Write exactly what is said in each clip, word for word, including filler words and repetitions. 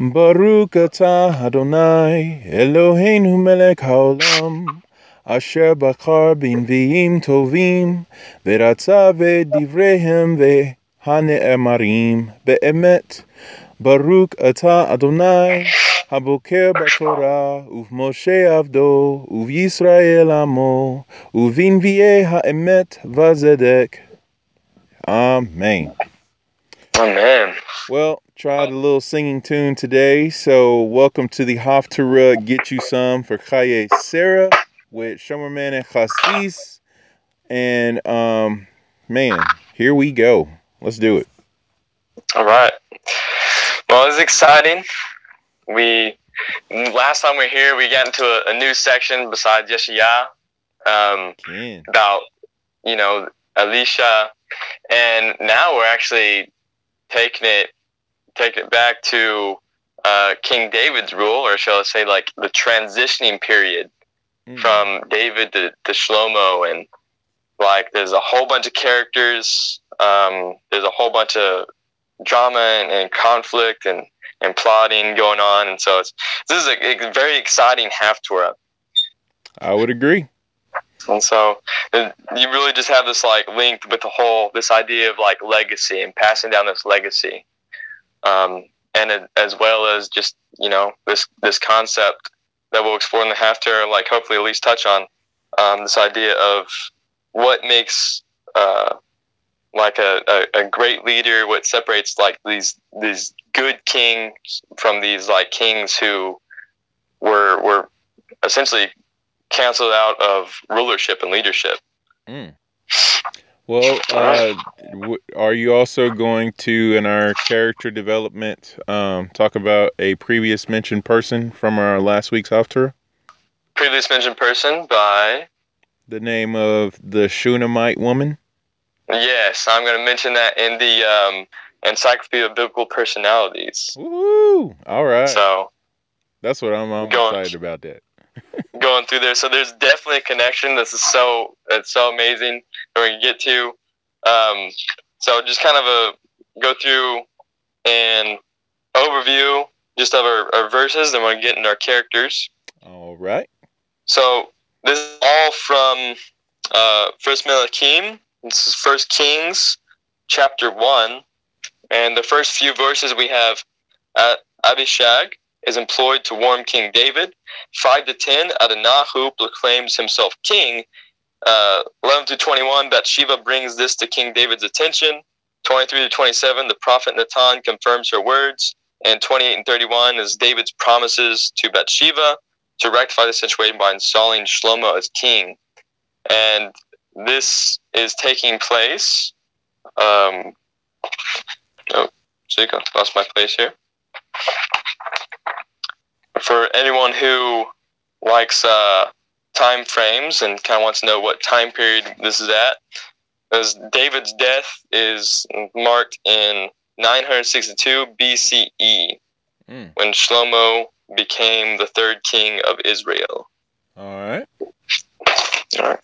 Baruch atah Adonai Eloheinu melech haolam Asher bachar b'nviim tovim V'ratza v'divreihem v'hane'emarim Be'emet Baruch atah Adonai Haboker b'Torah Uv'Moshe avdo Uv'Yisrael amo Uv'inviei ha'emet v'zedek. Amen. Amen. Well, tried a little singing tune today, so welcome to the Haftarah Get You Some for Chaye Sarah with Shomerman and Chastis. And, um, man, here we go. Let's do it. All right. Well, it's exciting. We, last time we were here, we got into a, a new section besides Yeshaya, um, Again. about, you know, Elisha. And now we're actually taking it taking it back to uh, King David's rule, or shall I say like the transitioning period mm. from David to, to Shlomo. And like there's a whole bunch of characters, um, there's a whole bunch of drama and, and conflict and, and plotting going on. And so it's, this is a, a very exciting Haftarah. I would agree. And so you really just have this like linked with the whole, this idea of like legacy and passing down this legacy. Um, and it, as well as just, you know, this, this concept that we'll explore in the Haftarah, like hopefully at least touch on, um, this idea of what makes, uh, like a, a, a great leader, what separates like these, these good kings from these like kings who were, were essentially canceled out of rulership and leadership. Mm. Well, uh, w are you also going to, in our character development, um, talk about a previous mentioned person from our last week's Haftarah? Previous mentioned person by? The name of the Shunammite woman? Yes, I'm going to mention that in the um, Encyclopedia of Biblical Personalities. Woo! All right. So, that's what I'm, I'm excited about that. Going through there, so there's definitely a connection. This is so it's so amazing that we can get to. Um, so just kind of a go through an overview just of our, our verses, then we're gonna get into our characters. All right. So this is all from uh, First Melachim. This is First Kings, chapter one, and the first few verses we have uh, Abishag is employed to warn King David. five to ten, Adonahu proclaims himself king. Uh, eleven to twenty-one, Bathsheba brings this to King David's attention. twenty-three to twenty-seven, the prophet Natan confirms her words. And twenty-eight and thirty-one is David's promises to Bathsheba to rectify the situation by installing Shlomo as king. And this is taking place. Um, oh, see, I lost my place here. For anyone who likes uh, time frames and kind of wants to know what time period this is at, as David's death is marked in nine hundred sixty-two B C E, mm. when Shlomo became the third king of Israel. All right. All right.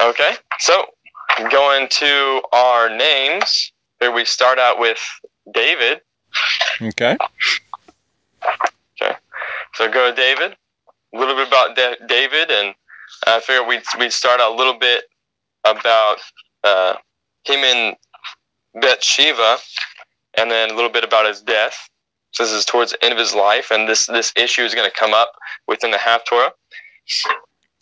Okay, so going to our names, here we start out with David. Okay. Okay. So go to David. A little bit about da David, and I figured we'd, we'd start out a little bit about uh, him and Bathsheba, and then a little bit about his death. So this is towards the end of his life, and this, this issue is going to come up within the Haftarah.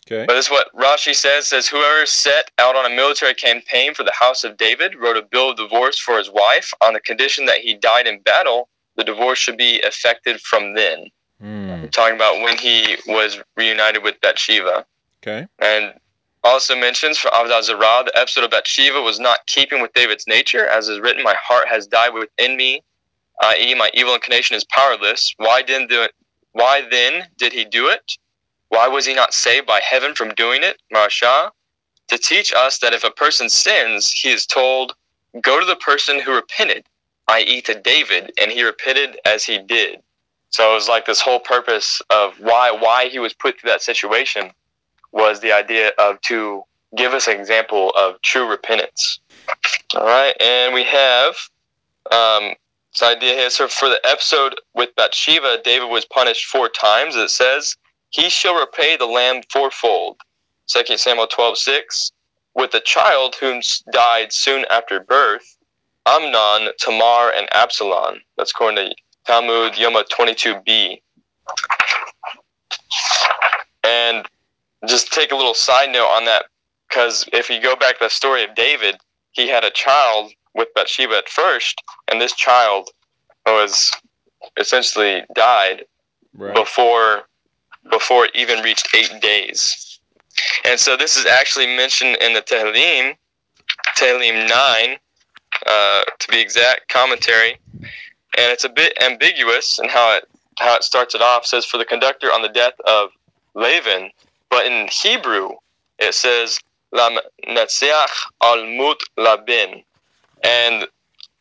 Okay. But this is what Rashi says, says, whoever set out on a military campaign for the house of David wrote a bill of divorce for his wife on the condition that he died in battle. The divorce should be effected from then. Mm. I'm talking about when he was reunited with Bathsheba. Okay. And also mentions for Avodah Zarah, the episode of Bathsheba was not keeping with David's nature. As is written, my heart has died within me, that is my evil inclination is powerless. Why didn't do it? Why then did he do it? Why was he not saved by heaven from doing it? Marashah, to teach us that if a person sins, he is told, go to the person who repented, that is to David, and he repented as he did. So it was like this whole purpose of why why he was put through that situation was the idea of to give us an example of true repentance. All right, and we have um, So idea here, so for the episode with Bathsheba, David was punished four times. It says, he shall repay the lamb fourfold. Second Samuel twelve six. With a child whom died soon after birth, Amnon, Tamar, and Absalom. That's according to Talmud Yoma twenty-two b. And just take a little side note on that, because if you go back to the story of David, he had a child with Bathsheba at first, and this child was essentially died right. before before it even reached eight days. And so this is actually mentioned in the Tehillim, Tehillim nine, uh, to be exact, commentary. And it's a bit ambiguous in how it how it starts it off. It says, for the conductor on the death of Laban, but in Hebrew it says, Lam Natziach al Mut Labin. And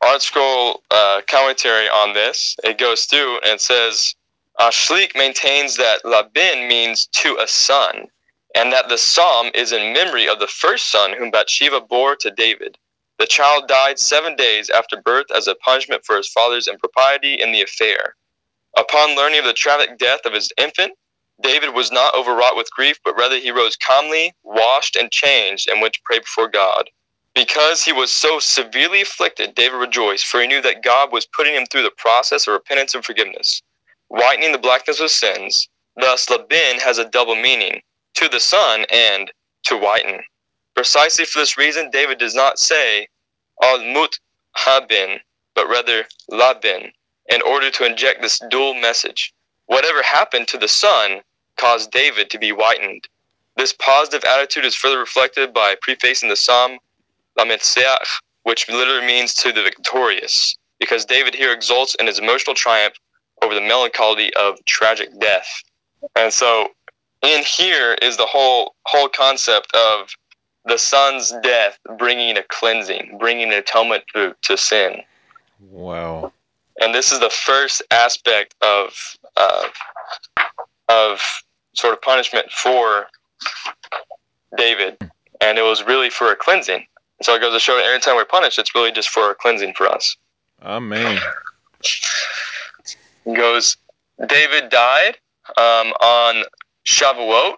Art Scroll uh, commentary on this, it goes through and says, Ashlik maintains that Labin means to a son, and that the psalm is in memory of the first son whom Bathsheba bore to David. The child died seven days after birth as a punishment for his father's impropriety in the affair. Upon learning of the tragic death of his infant, David was not overwrought with grief, but rather he rose calmly, washed and changed, and went to pray before God. Because he was so severely afflicted, David rejoiced, for he knew that God was putting him through the process of repentance and forgiveness, whitening the blackness of sins. Thus, Laban has a double meaning, to the son and to whiten. Precisely for this reason, David does not say al-mut ha-bin, but rather Laban, in order to inject this dual message. Whatever happened to the son caused David to be whitened. This positive attitude is further reflected by prefacing the psalm, Lametzeach, which literally means to the victorious, because David here exults in his emotional triumph over the melancholy of tragic death. And so in here is the whole whole concept of the son's death bringing a cleansing, bringing an atonement to, to sin. Wow. And this is the first aspect of uh, of sort of punishment for David, and it was really for a cleansing. So it goes to show that every time we're punished, it's really just for cleansing for us. Amen. It goes, David died um, on Shavuot,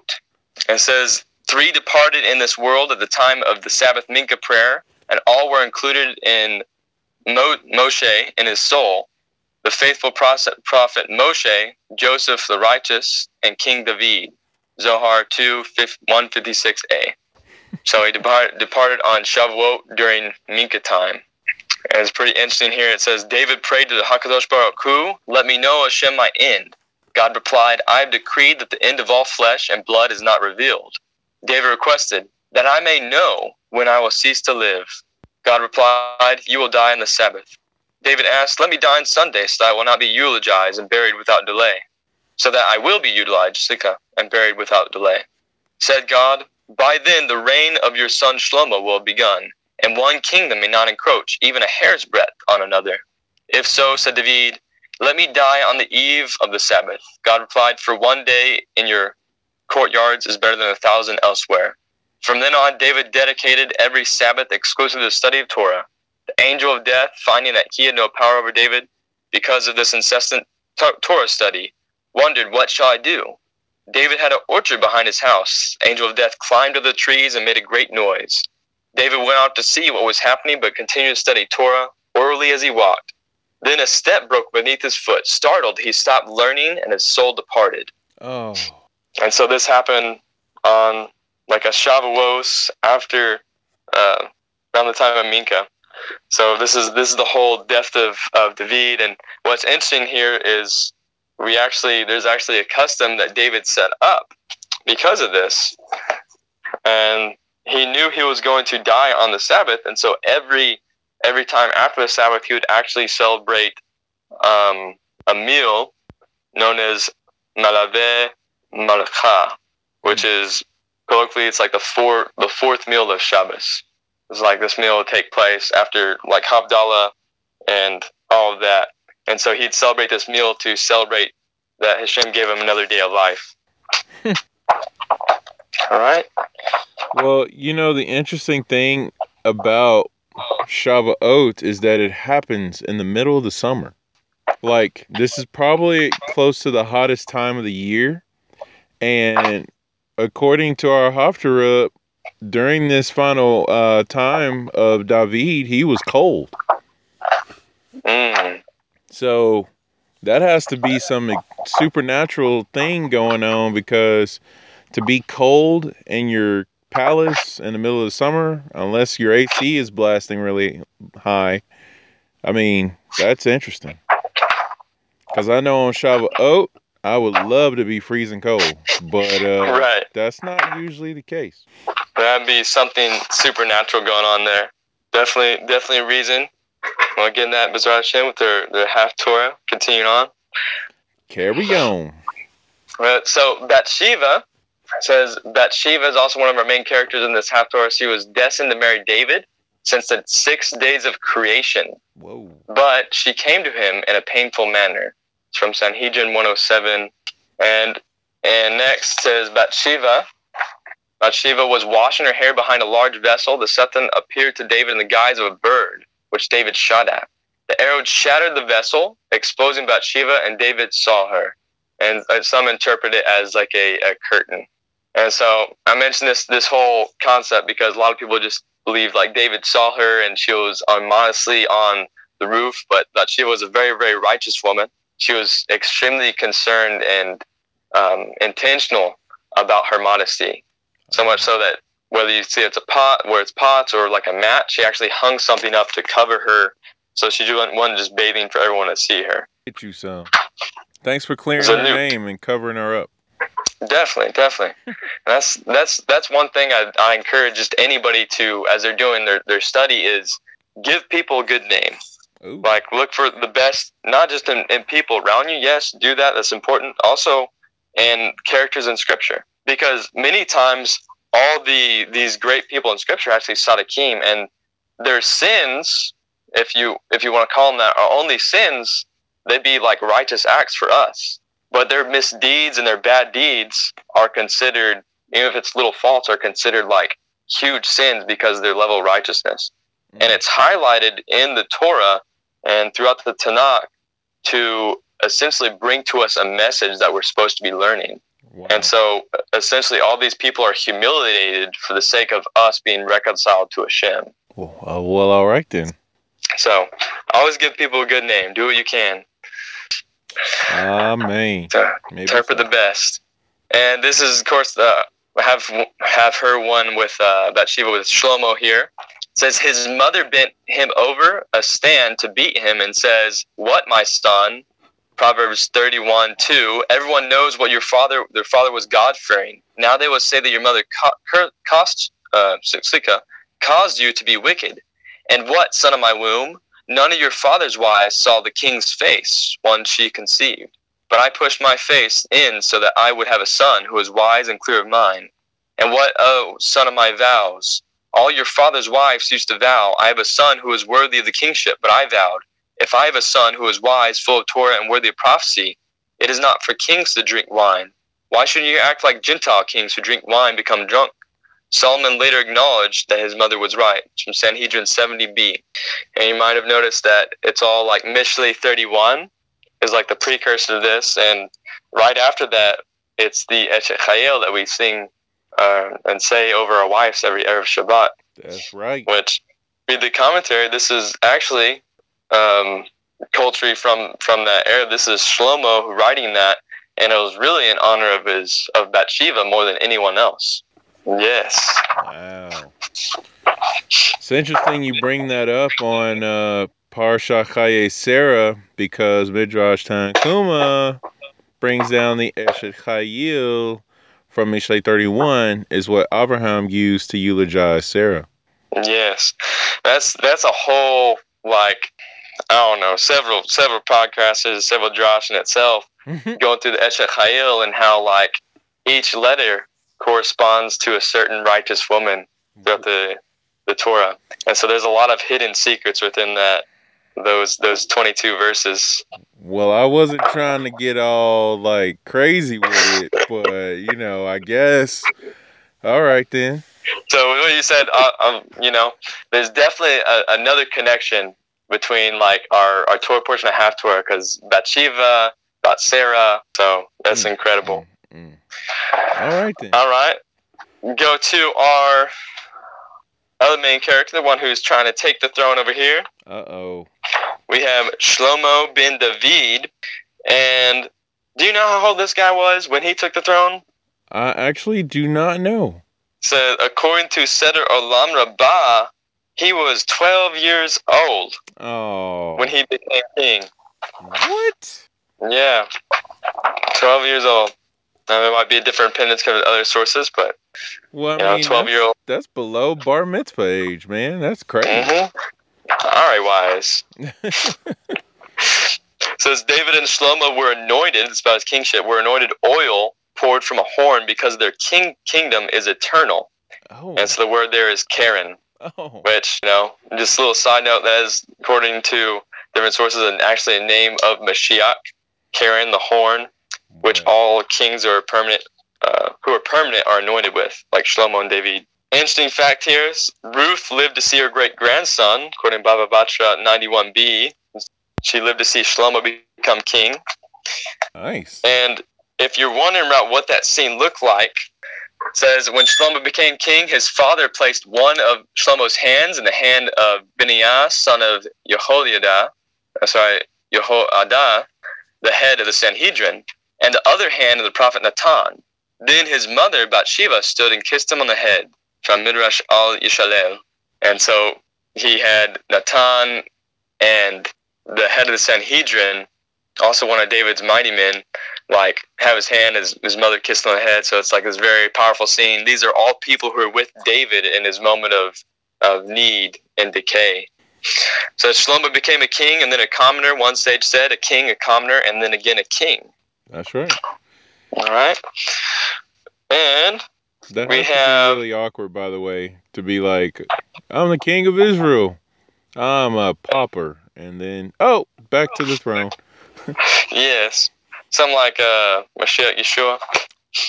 and says, three departed in this world at the time of the Sabbath Minka prayer, and all were included in Mo- Moshe in his soul, the faithful prophet Moshe, Joseph the righteous, and King David. Zohar two one fifty-six a. So he depart, departed on Shavuot during Minka time. And it's pretty interesting here. It says, David prayed to the HaKadosh Baruch Hu, let me know, Hashem, my end. God replied, I have decreed that the end of all flesh and blood is not revealed. David requested, that I may know when I will cease to live. God replied, you will die on the Sabbath. David asked, let me die on Sunday so that I will not be eulogized and buried without delay, so that I will be eulogized and buried without delay. Said God, by then the reign of your son Shlomo will have begun, and one kingdom may not encroach even a hair's breadth on another. If so, said David, let me die on the eve of the Sabbath. God replied, for one day in your courtyards is better than a thousand elsewhere. From then on, David dedicated every Sabbath exclusive to the study of Torah. The angel of death, finding that he had no power over David because of this incessant t- Torah study, wondered, what shall I do? David had an orchard behind his house. Angel of death climbed to the trees and made a great noise. David went out to see what was happening, but continued to study Torah orally as he walked. Then a step broke beneath his foot. Startled, he stopped learning, and his soul departed. Oh. And so this happened on like a Shavuos after uh, around the time of Minka. So this is this is the whole depth of of David. And what's interesting here is we actually there's actually a custom that David set up because of this, and he knew he was going to die on the Sabbath, and so every every time after the Sabbath, he would actually celebrate um, a meal known as Malaveh Malcha, which is colloquially it's like the four the fourth meal of Shabbos. It's like this meal would take place after like Havdalah and all of that. And so he'd celebrate this meal to celebrate that Hashem gave him another day of life. All right. Well, you know, the interesting thing about Shavuot is that it happens in the middle of the summer. Like, this is probably close to the hottest time of the year. And according to our Haftarah, during this final uh, time of David, he was cold. Mm. So that has to be some supernatural thing going on, because to be cold in your palace in the middle of the summer, unless your A C is blasting really high, I mean, that's interesting. Because I know on Shavuot, I would love to be freezing cold, but uh, right. that's not usually the case. That'd be something supernatural going on there. Definitely, definitely a reason. Well, getting that Bizarre Shem with their, their half Torah. Continuing on. Carry on. Uh, so Bathsheba says, Bathsheba is also one of our main characters in this half Torah. She was destined to marry David since the six days of creation. Whoa. But she came to him in a painful manner. It's from Sanhedrin one oh seven. And, and next says Bathsheba. Bathsheba was washing her hair behind a large vessel. The Satan appeared to David in the guise of a bird, which David shot at. The arrow shattered the vessel, exposing Bathsheba, and David saw her. And some interpret it as like a, a curtain. And so I mentioned this this whole concept because a lot of people just believe like David saw her and she was um, modestly on the roof, but Bathsheba was a very, very righteous woman. She was extremely concerned and um, intentional about her modesty, so much so that whether you see it's a pot, where it's pots or like a mat, she actually hung something up to cover her, so she wasn't one just bathing for everyone to see her. Get you some. Thanks for clearing her name and covering her up. Definitely, definitely. that's that's that's one thing I, I encourage just anybody to, as they're doing their their study, is give people a good name. Ooh. Like look for the best, not just in, in people around you. Yes, do that. That's important. Also, in characters in Scripture, because many times. All the these great people in Scripture are actually Sadiqim, and their sins, if you if you want to call them that, are only sins. They'd be like righteous acts for us, but their misdeeds and their bad deeds are considered, even if it's little faults, are considered like huge sins because of their level of righteousness. Mm-hmm. And it's highlighted in the Torah and throughout the Tanakh to essentially bring to us a message that we're supposed to be learning. Wow. And so, essentially, all these people are humiliated for the sake of us being reconciled to Hashem. Well, uh, well all right then. So, always give people a good name. Do what you can. Amen. Interpret so. The best. And this is, of course, uh, have have her one with uh, Bathsheba with Shlomo here. It says, his mother bent him over a stand to beat him and says, "What, my son?" Proverbs thirty-one two. Everyone knows what your father, their father was God-fearing. Now they will say that your mother co- cost, uh, caused you to be wicked. And what, son of my womb? None of your father's wives saw the king's face when she conceived. But I pushed my face in so that I would have a son who is wise and clear of mind. And what, oh, son of my vows? All your father's wives used to vow, I have a son who is worthy of the kingship, but I vowed, if I have a son who is wise, full of Torah, and worthy of prophecy, it is not for kings to drink wine. Why should you act like Gentile kings who drink wine become drunk? Solomon later acknowledged that his mother was right. It's from Sanhedrin seventy B. And you might have noticed that it's all like Mishlei thirty-one is like the precursor to this. And right after that, it's the Eshet Chayil that we sing uh, and say over our wives every Erev Shabbat. That's right. Which, read the commentary, this is actually... Um, poetry from, from that era. This is Shlomo writing that, and it was really in honor of his of Bathsheba more than anyone else. Yes. Wow. It's interesting you bring that up on uh, Parsha Chaye Sarah, because Midrash Tanakuma brings down the Eshet Chayil from Mishlei thirty-one is what Abraham used to eulogize Sarah. Yes. That's that's a whole like I don't know, several several podcasters, several drafts in itself, mm-hmm. going through the Eshet Chayil and how like each letter corresponds to a certain righteous woman throughout the the Torah, and so there's a lot of hidden secrets within that those those twenty-two verses. Well, I wasn't trying to get all like crazy with it, but you know, I guess. All right then. So what you said, uh, um, you know, there's definitely a, another connection between like our, our Torah portion and half Torah, because Bathsheba, Bat Sarah, so that's mm, incredible. Mm, mm. All right then. All right. Go to our other main character, the one who's trying to take the throne over here. Uh-oh. We have Shlomo bin David. And do you know how old this guy was when he took the throne? I actually do not know. So according to Seder Olam Rabbah, he was twelve years old oh. when he became king. What? Yeah. twelve years old. Now, there might be a different appendix because of other sources, but well, you know, mean, twelve-year-old. That's, that's below bar mitzvah age, man. That's crazy. Mm-hmm. All right, wise. Says David and Shlomo were anointed, it's about his kingship, were anointed oil poured from a horn because their king kingdom is eternal. Oh. And so the word there is Karen, oh. which, you know, just a little side note, that is, according to different sources, and actually a name of Mashiach, Karen, the horn, which all kings are permanent, uh, who are permanent are anointed with, like Shlomo and David. Interesting fact here is Ruth lived to see her great-grandson, according to Bava Batra ninety-one b. She lived to see Shlomo become king. Nice. And if you're wondering about what that scene looked like, it says when Shlomo became king, his father placed one of Shlomo's hands in the hand of Benaiah, son of Yehoiada, sorry, Yehoiada, the head of the Sanhedrin, and the other hand of the prophet Natan. Then his mother, Bathsheba, stood and kissed him on the head from Midrash al-Yishalel. And so he had Natan and the head of the Sanhedrin, also one of David's mighty men, like have his hand, his, his mother kissed him on the head. So it's like this very powerful scene. These are all people who are with David in his moment of, of need and decay. So Shlomo became a king and then a commoner. One sage said a king, a commoner, and then again a king. That's right. All right. And that we have really awkward, by the way, to be like, I'm the king of Israel. I'm a pauper. And then, oh, back to the throne. Yes. Something like uh, Mashiach Yeshua.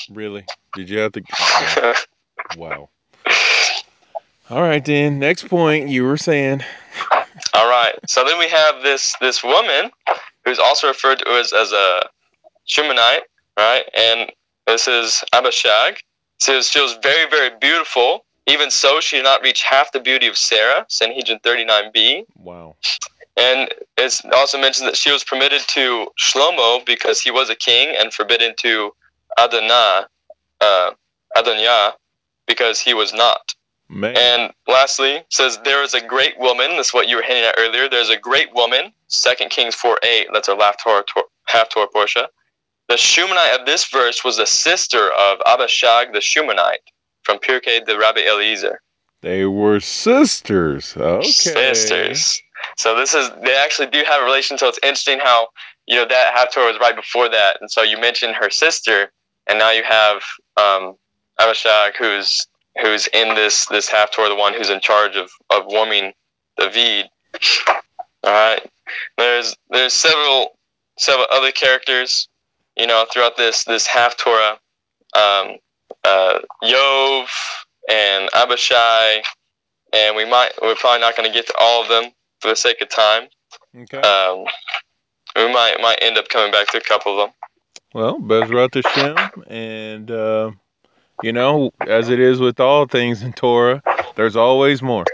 Really? Did you have to? Yeah. Wow. All right, then. Next point you were saying. All right. So then we have this this woman who's also referred to as, as a Shumanite, right? And this is Abishag. She was, she was very, very beautiful. Even so, she did not reach half the beauty of Sarah, Sanhedrin thirty-nine b. Wow. And it's also mentioned that she was permitted to Shlomo because he was a king, and forbidden to Adonah, uh, Adoniah, because he was not. Man. And lastly, it says there is a great woman. That's what you were hinting at earlier. There's a great woman, Second Kings four eight. That's our half Torah, half Torah portion. The Shumanite of this verse was the sister of Abishag the Shumanite from Pirkei de Rabbi Eliezer. They were sisters. Okay. Sisters. So this is, they actually do have a relation, so it's interesting how, you know, that half Torah was right before that, and so you mentioned her sister, and now you have um, Abishag, who's who's in this, this half Torah, the one who's in charge of, of warming David. All right. There's there's several several other characters, you know, throughout this this half Torah, um, uh, Yov and Abishai, and we might we're probably not going to get to all of them, for the sake of time. Okay. Um, we might might end up coming back to a couple of them. Well, Bezrat Hashem, and uh, you know, as it is with all things in Torah, there's always more.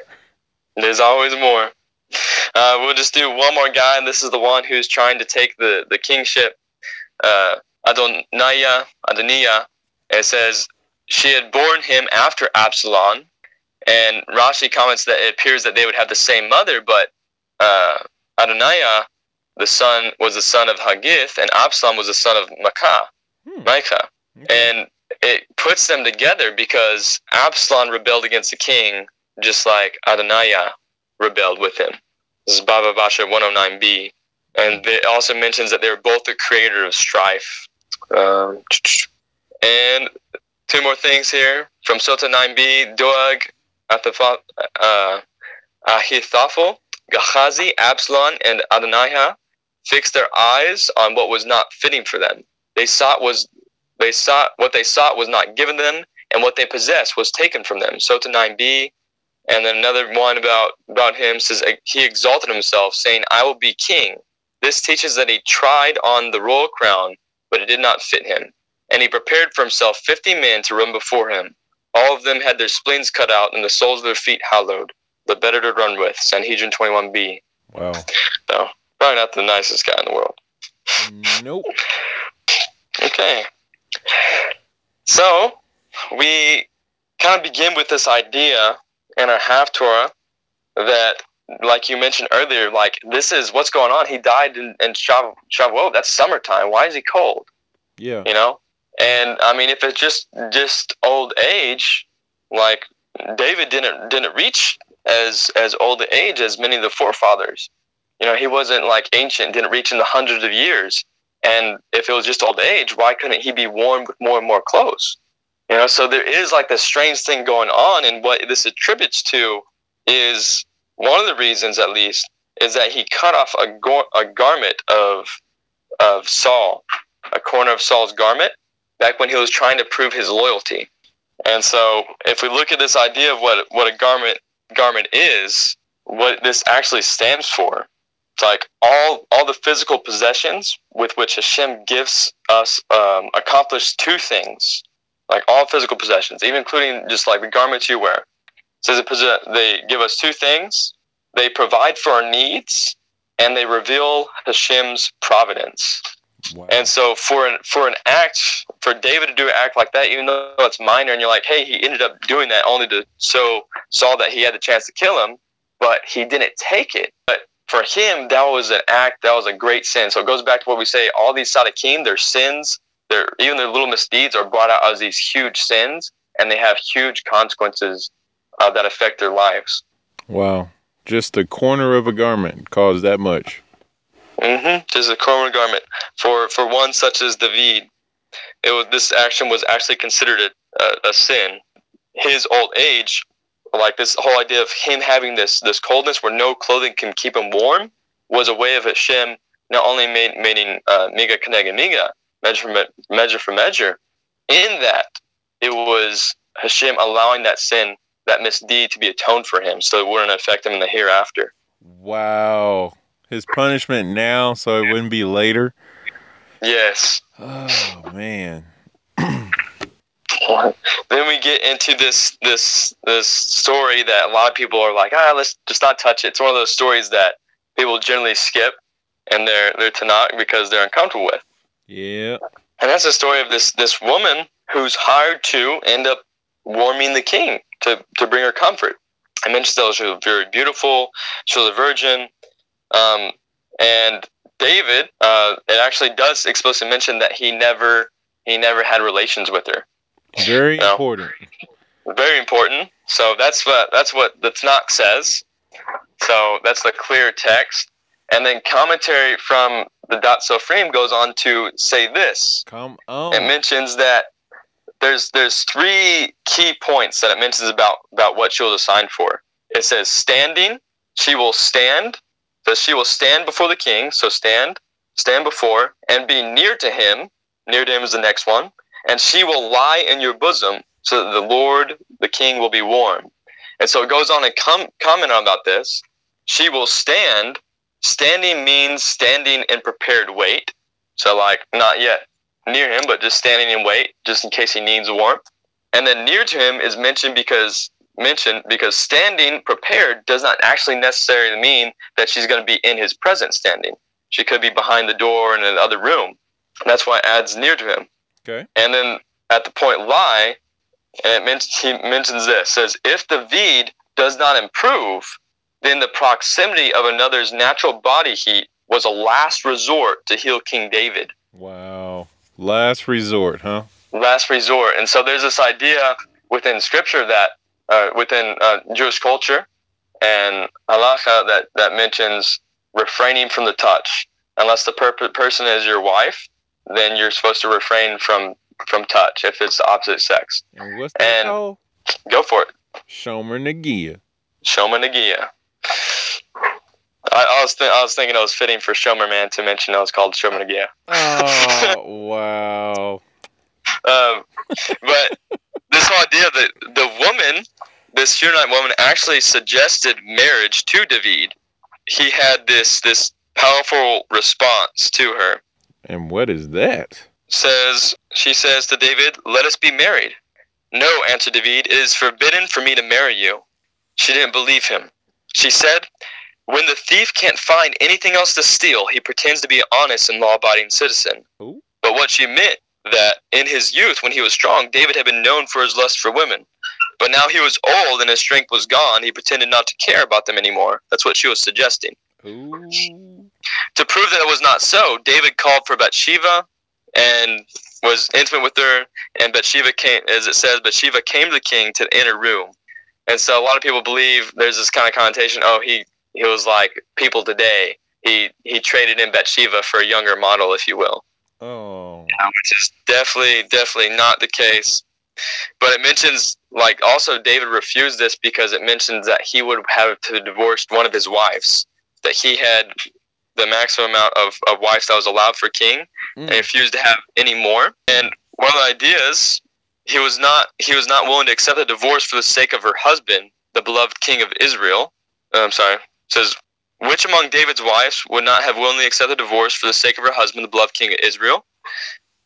There's always more. Uh, we'll just do one more guy, and this is the one who's trying to take the, the kingship, uh, Adonaiah, Adoniah. It says, she had borne him after Absalom, and Rashi comments that it appears that they would have the same mother, but uh, Adonaiah, the son, was the son of Hagith, and Absalom was the son of Micah. Hmm. Micah. Okay. And it puts them together because Absalom rebelled against the king, just like Adonaiah rebelled with him. This is Bava Basha one oh nine b. And it also mentions that they were both the creator of strife. Um, and two more things here from Sota nine b, Doeg, Uh, Ahithophel, Gehazi, Absalom, and Adonijah fixed their eyes on what was not fitting for them. They sought was they sought what they sought was not given them, and what they possessed was taken from them. So to nine b, and then another one about, about him says, he exalted himself, saying, I will be king. This teaches that he tried on the royal crown, but it did not fit him. And he prepared for himself fifty men to run before him. All of them had their spleens cut out and the soles of their feet hollowed, but better to run with. Sanhedrin twenty-one b. Wow. So, probably not the nicest guy in the world. Nope. Okay. So, we kind of begin with this idea in our half-Torah that, like you mentioned earlier, like, this is what's going on. He died in, in Shav- Shavuot. That's summertime. Why is he cold? Yeah. You know? And, I mean, if it's just just old age, like, David didn't didn't reach as as old age as many of the forefathers. You know, he wasn't, like, ancient, didn't reach in the hundreds of years. And if it was just old age, why couldn't he be warm with more and more clothes? You know, so there is, like, this strange thing going on, and what this attributes to is, one of the reasons, at least, is that he cut off a, go- a garment of of Saul, a corner of Saul's garment, back when he was trying to prove his loyalty. And so, if we look at this idea of what what a garment garment is, what this actually stands for, it's like all all the physical possessions with which Hashem gives us um, accomplish two things, like all physical possessions, even including just like the garments you wear. So they give us two things. They provide for our needs, and they reveal Hashem's providence. Wow. And so for an, for an act, for David to do an act like that, even though it's minor, and you're like, hey, he ended up doing that only to so Saul that he had the chance to kill him, but he didn't take it. But for him, that was an act, that was a great sin. So it goes back to what we say, all these tzaddikim, their sins, their even their little misdeeds are brought out as these huge sins, and they have huge consequences Uh, that affect their lives. Wow. Just the corner of a garment caused that much. Mm-hmm. Just the corner of a garment. For for one such as David, it was, this action was actually considered a, a, a sin. His old age, like this whole idea of him having this, this coldness where no clothing can keep him warm, was a way of Hashem not only made, making uh, mega kenega mega, measure for, me, measure for measure, in that it was Hashem allowing that sin, that misdeed, to be atoned for him, so it wouldn't affect him in the hereafter. Wow. His punishment now, so it wouldn't be later? Yes. Oh, man. Then we get into this this this story that a lot of people are like, ah, let's just not touch it. It's one of those stories that people generally skip, and they're, they're Tanakh because they're uncomfortable with. Yeah. And that's the story of this, this woman who's hired to end up warming the king, to to bring her comfort. I mentioned that she was very beautiful, she was a virgin, um, and David, uh, it actually does explicitly mention that he never he never had relations with her. Very so, important. Very important. So that's what that's what the Tanakh says. So that's the clear text. And then commentary from the Dot Sofrim goes on to say this. Come on. It mentions that There's there's three key points that it mentions about, about what she was assigned for. It says standing, she will stand, so she will stand before the king, so stand, stand before, and be near to him, near to him is the next one, and she will lie in your bosom, so that the Lord, the king, will be warm. And so it goes on to com- comment on about this. She will stand, standing means standing in prepared wait, so like not yet near him, but just standing in wait, just in case he needs warmth. And then near to him is mentioned because mentioned because standing prepared does not actually necessarily mean that she's going to be in his presence standing. She could be behind the door in another room. That's why it adds near to him. Okay. And then at the point lie, and it men- he mentions this, says, if the David does not improve, then the proximity of another's natural body heat was a last resort to heal King David. Wow. Last resort, huh? Last resort. And so there's this idea within scripture that, uh, within uh, Jewish culture and halakha that, that mentions refraining from the touch. Unless the per- person is your wife, then you're supposed to refrain from, from touch if it's the opposite sex. And what's that called? Go for it. Shomer Nagia. Shomer Nagia. I, I was th- I was thinking it was fitting for Shomerman to mention it was called Shomer Nagia. Oh, wow. um, but this whole idea that the woman, this Shunite woman, actually suggested marriage to David. He had this this powerful response to her. And what is that? Says she says to David, "Let us be married." "No," answered David, "it is forbidden for me to marry you." She didn't believe him. She said, "When the thief can't find anything else to steal, he pretends to be an honest and law-abiding citizen." Ooh. But what she meant that in his youth, when he was strong, David had been known for his lust for women. But now he was old and his strength was gone. He pretended not to care about them anymore. That's what she was suggesting. Ooh. To prove that it was not so, David called for Bathsheba and was intimate with her. And Bathsheba came, as it says, Bathsheba came to the king to the inner room. And so a lot of people believe there's this kind of connotation, oh, he, he was like people today. He he traded in Bathsheba for a younger model, if you will. Oh. Yeah, which is definitely, definitely not the case. But it mentions, like, also David refused this because it mentions that he would have to divorce one of his wives, that he had the maximum amount of, of wives that was allowed for king, mm. and refused to have any more. And one of the ideas, he was not he was not willing to accept a divorce for the sake of her husband, the beloved king of Israel. Oh, I'm sorry. It says, which among David's wives would not have willingly accepted a divorce for the sake of her husband, the beloved king of Israel?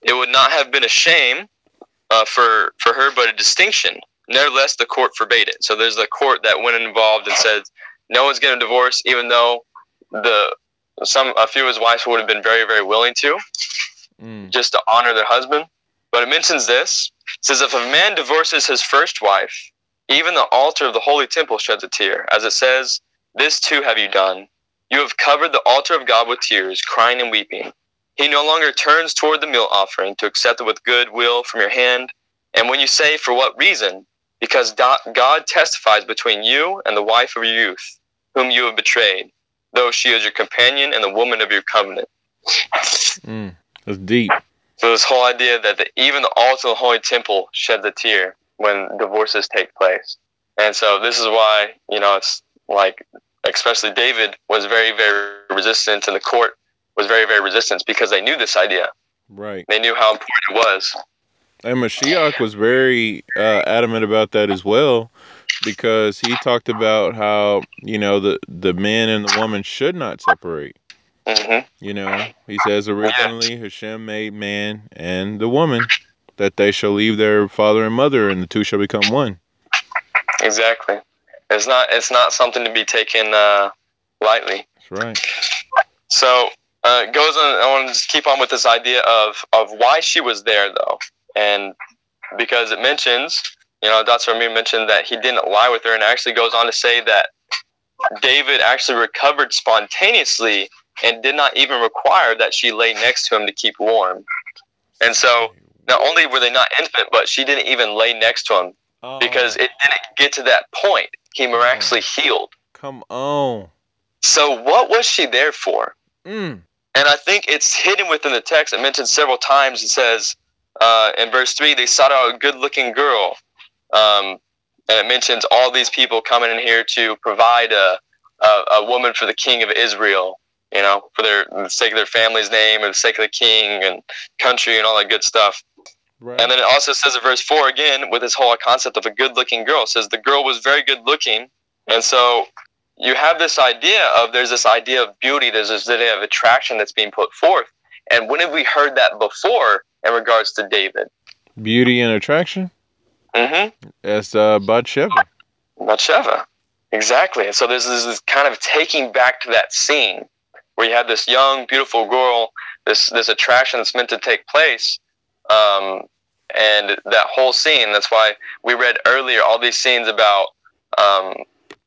It would not have been a shame uh, for, for her, but a distinction. Nevertheless, the court forbade it. So there's the court that went involved and said, no one's getting a divorce, even though the some a few of his wives would have been very, very willing to, mm. just to honor their husband. But it mentions this. It says, if a man divorces his first wife, even the altar of the holy temple sheds a tear. As it says, this too have you done. You have covered the altar of God with tears, crying and weeping. He no longer turns toward the meal offering to accept it with good will from your hand. And when you say, for what reason? Because God testifies between you and the wife of your youth, whom you have betrayed, though she is your companion and the woman of your covenant. Mm, that's deep. So this whole idea that the, even the altar of the holy temple sheds a tear when divorces take place. And so this is why, you know, it's like, especially David was very, very resistant, and the court was very, very resistant because they knew this idea. Right. They knew how important it was. And Mashiach was very uh, adamant about that as well, because he talked about how, you know, the, the man and the woman should not separate. Mm-hmm. You know, he says originally Hashem made man and the woman, that they shall leave their father and mother, and the two shall become one. Exactly. It's not it's not something to be taken uh, lightly. That's right. So uh, goes on. I want to just keep on with this idea of of why she was there, though, and because it mentions, you know, Doctor Amir mentioned that he didn't lie with her, and actually goes on to say that David actually recovered spontaneously and did not even require that she lay next to him to keep warm. And so not only were they not intimate, but she didn't even lay next to him. Oh. Because it didn't get to that point. He miraculously oh. healed. Come on. So what was she there for? Mm. And I think it's hidden within the text. It mentioned several times. It says uh, in verse three, they sought out a good-looking girl. Um, and it mentions all these people coming in here to provide a, a, a woman for the king of Israel. You know, for their for the sake of their family's name, or the sake of the king and country and all that good stuff. Right. And then it also says in verse four again, with this whole concept of a good-looking girl, it says the girl was very good-looking. And so you have this idea of, there's this idea of beauty, there's this idea of attraction that's being put forth. And when have we heard that before in regards to David? Beauty and attraction? Mm-hmm. That's uh, Bathsheba. Bathsheba. Exactly. And so there's this kind of taking back to that scene, where you have this young, beautiful girl, this this attraction that's meant to take place, um, and that whole scene. That's why we read earlier all these scenes about um,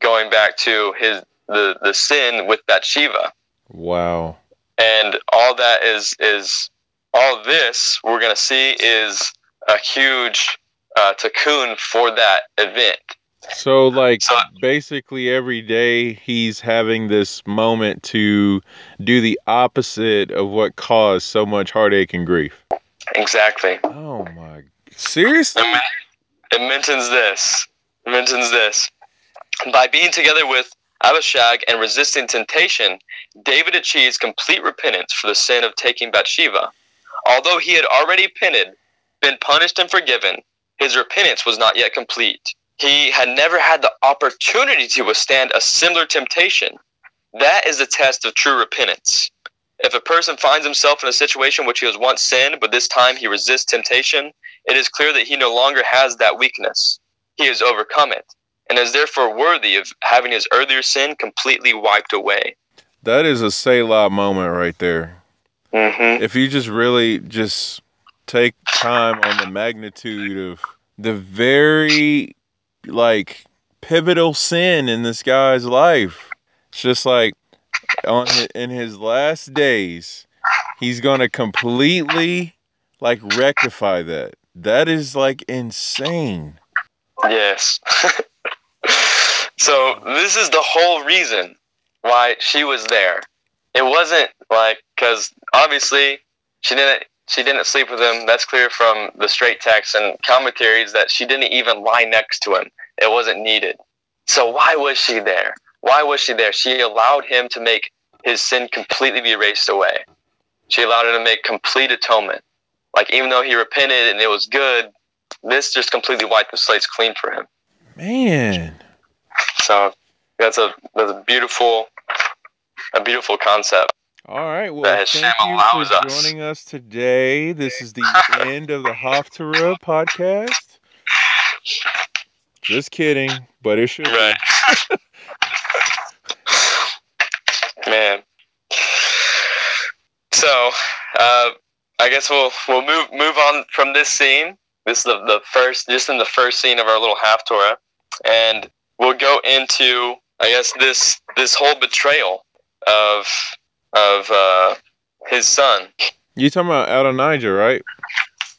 going back to his the, the sin with Bathsheba. Wow! And all that is is all this we're gonna see is a huge uh, tikkun for that event. So, like, so, basically every day he's having this moment to do the opposite of what caused so much heartache and grief. Exactly. Oh, my. Seriously? It mentions this. It mentions this. By being together with Abishag and resisting temptation, David achieves complete repentance for the sin of taking Bathsheba. Although he had already repented, been punished and forgiven, his repentance was not yet complete. He had never had the opportunity to withstand a similar temptation. That is the test of true repentance. If a person finds himself in a situation which he was once sinned, but this time he resists temptation, it is clear that he no longer has that weakness. He has overcome it, and is therefore worthy of having his earlier sin completely wiped away. That is a Selah moment right there. Mm-hmm. If you just really just take time on the magnitude of the very, like, pivotal sin in this guy's life. It's just like, on his, in his last days, he's going to completely, like, rectify that. That is, like, insane. Yes. So this is the whole reason why she was there. It wasn't like, because obviously she didn't she didn't sleep with him. That's clear from the straight texts and commentaries that she didn't even lie next to him. It wasn't needed. So why was she there? Why was she there? She allowed him to make his sin completely be erased away. She allowed him to make complete atonement. Like, even though he repented and it was good, this just completely wiped the slates clean for him. Man. So that's a that's a beautiful a beautiful concept. All right, well, that thank you for us. joining us today. This is the end of the Haftarah podcast. Just kidding, but it should right. be. Man. So, uh, I guess we'll we'll move move on from this scene. This is the, the first, just in the first scene of our little Haftorah, and we'll go into, I guess, this this whole betrayal of of uh, his son. You're talking about Adonijah, right?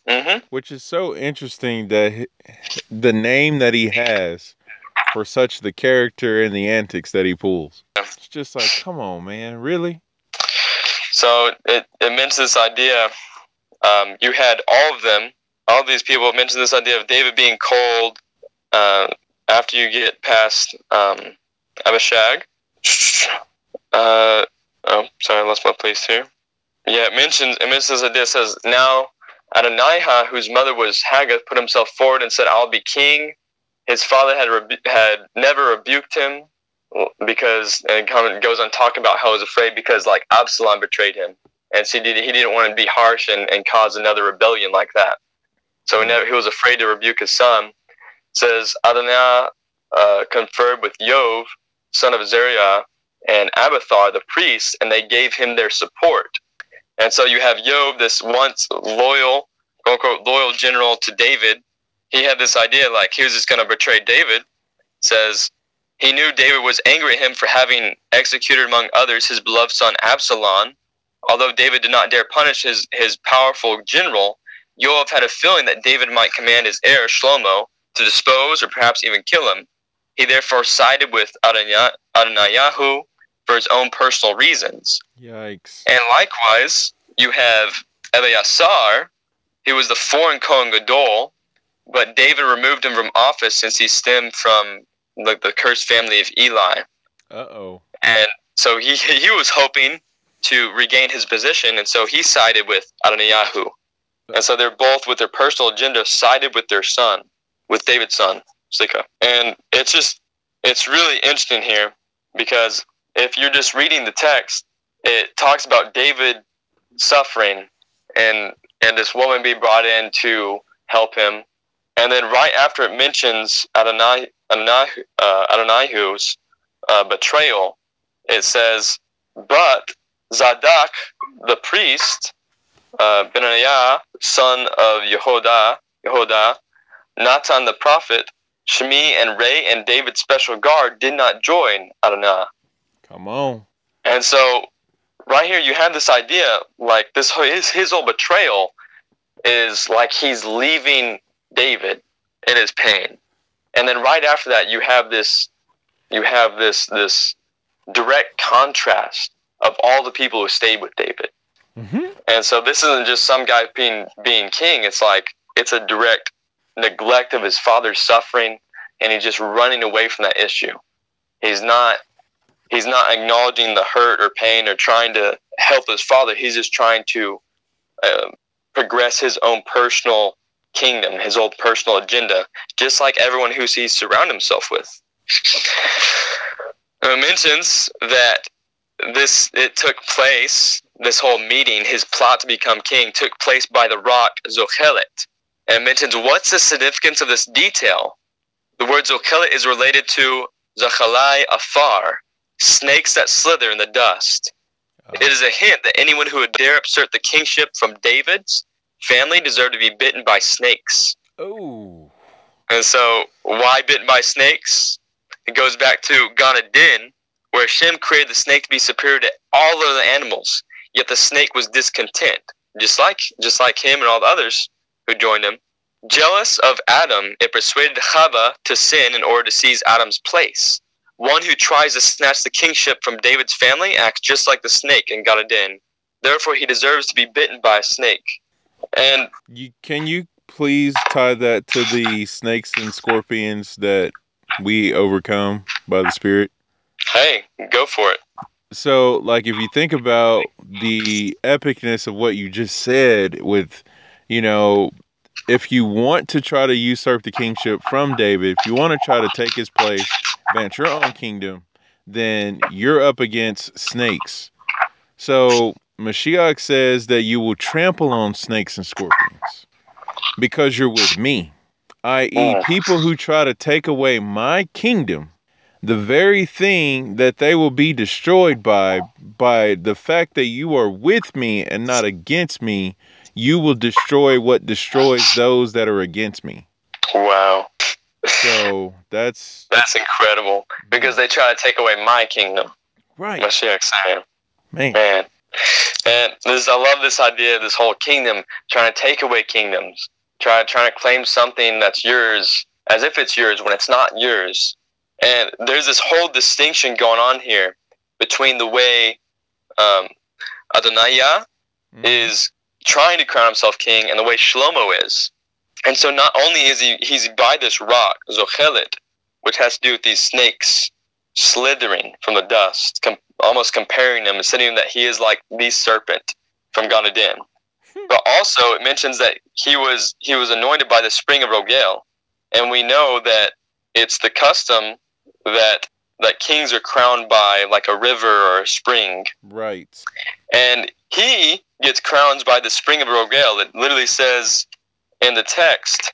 Mm-hmm. Which is so interesting that the name that he has for such the character and the antics that he pulls. It's just like, come on, man, really? So it, it mentions this idea. Um, you had all of them, all of these people mentioned this idea of David being cold uh, after you get past um, Abishag. Uh, oh, sorry, I lost my place here. Yeah, it mentions, it mentions this idea. It says, now Adonijah, whose mother was Hagith, put himself forward and said, I'll be king. His father had rebu- had never rebuked him, because, and it goes on talking about how he was afraid because, like, Absalom betrayed him, and so he didn't, he didn't want to be harsh and, and cause another rebellion like that. So he, never, he was afraid to rebuke his son. It says Adonijah uh, conferred with Joab, son of Zeruiah, and Abiathar the priest, and they gave him their support. And so you have Joab, this once loyal, quote unquote, loyal general to David. He had this idea, like, he was just going to betray David. It says, he knew David was angry at him for having executed, among others, his beloved son Absalom. Although David did not dare punish his, his powerful general, Joab had a feeling that David might command his heir, Shlomo, to dispose or perhaps even kill him. He therefore sided with Adonijah for his own personal reasons. Yikes. And likewise, you have Eleazar, who was the foreign Kohen Gadol, but David removed him from office since he stemmed from the, the cursed family of Eli. Uh-oh. And so he he was hoping to regain his position, and so he sided with Adonijah. And so they're both, with their personal agenda, sided with their son, with David's son, Sika. And it's just, it's really interesting here, because if you're just reading the text, it talks about David suffering and and this woman being brought in to help him. And then right after it mentions Adonai, Adonai, uh, Adonihu's uh, betrayal, it says, but Zadok, the priest, uh, Benaiah, son of Yehoiada, Yehoiada, Natan the prophet, Shimei and Rei and David's special guard did not join Adonijah. Come on. And so right here you have this idea, like, this his, his whole betrayal is like he's leaving David in his pain, and then right after that you have this you have this this direct contrast of all the people who stayed with David. Mm-hmm. And so this isn't just some guy being being king. It's like, it's a direct neglect of his father's suffering, and he's just running away from that issue. He's not he's not acknowledging the hurt or pain or trying to help his father. He's just trying to uh, progress his own personal kingdom, his old personal agenda, just like everyone who he's surrounded himself with. It mentions that this it took place, this whole meeting, his plot to become king, took place by the rock Zochelet. And it mentions, what's the significance of this detail? The word Zochelet is related to Zachalai Afar, snakes that slither in the dust. Oh. It is a hint that anyone who would dare assert the kingship from David's family deserved to be bitten by snakes. Oh. And so, why bitten by snakes? It goes back to Gan Eden, where Shem created the snake to be superior to all other animals, yet the snake was discontent, just like just like him and all the others who joined him. Jealous of Adam, it persuaded Chava to sin in order to seize Adam's place. One who tries to snatch the kingship from David's family acts just like the snake in Gan Eden. Therefore, he deserves to be bitten by a snake. And you, can you please tie that to the snakes and scorpions that we overcome by the Spirit? Hey, go for it. So, like, if you think about the epicness of what you just said with, you know, if you want to try to usurp the kingship from David, if you want to try to take his place, advance your own kingdom, then you're up against snakes. So Mashiach says that you will trample on snakes and scorpions because you're with me, that is people who try to take away my kingdom, the very thing that they will be destroyed by, by the fact that you are with me and not against me, you will destroy what destroys those that are against me. Wow. So that's... That's incredible, because they try to take away my kingdom. Right. Mashiach saying. Man. Man. And this, I love this idea of this whole kingdom, trying to take away kingdoms, trying, trying to claim something that's yours as if it's yours when it's not yours. And there's this whole distinction going on here between the way um, Adonaiah mm-hmm. is trying to crown himself king and the way Shlomo is. And so not only is he he's by this rock, Zochelet, which has to do with these snakes slithering from the dust, com- almost comparing him and saying that he is like the serpent from Gan Eden. But also it mentions that he was he was anointed by the spring of Rogel. And we know that it's the custom that that kings are crowned by like a river or a spring. Right. And he gets crowned by the spring of Rogel. It literally says in the text,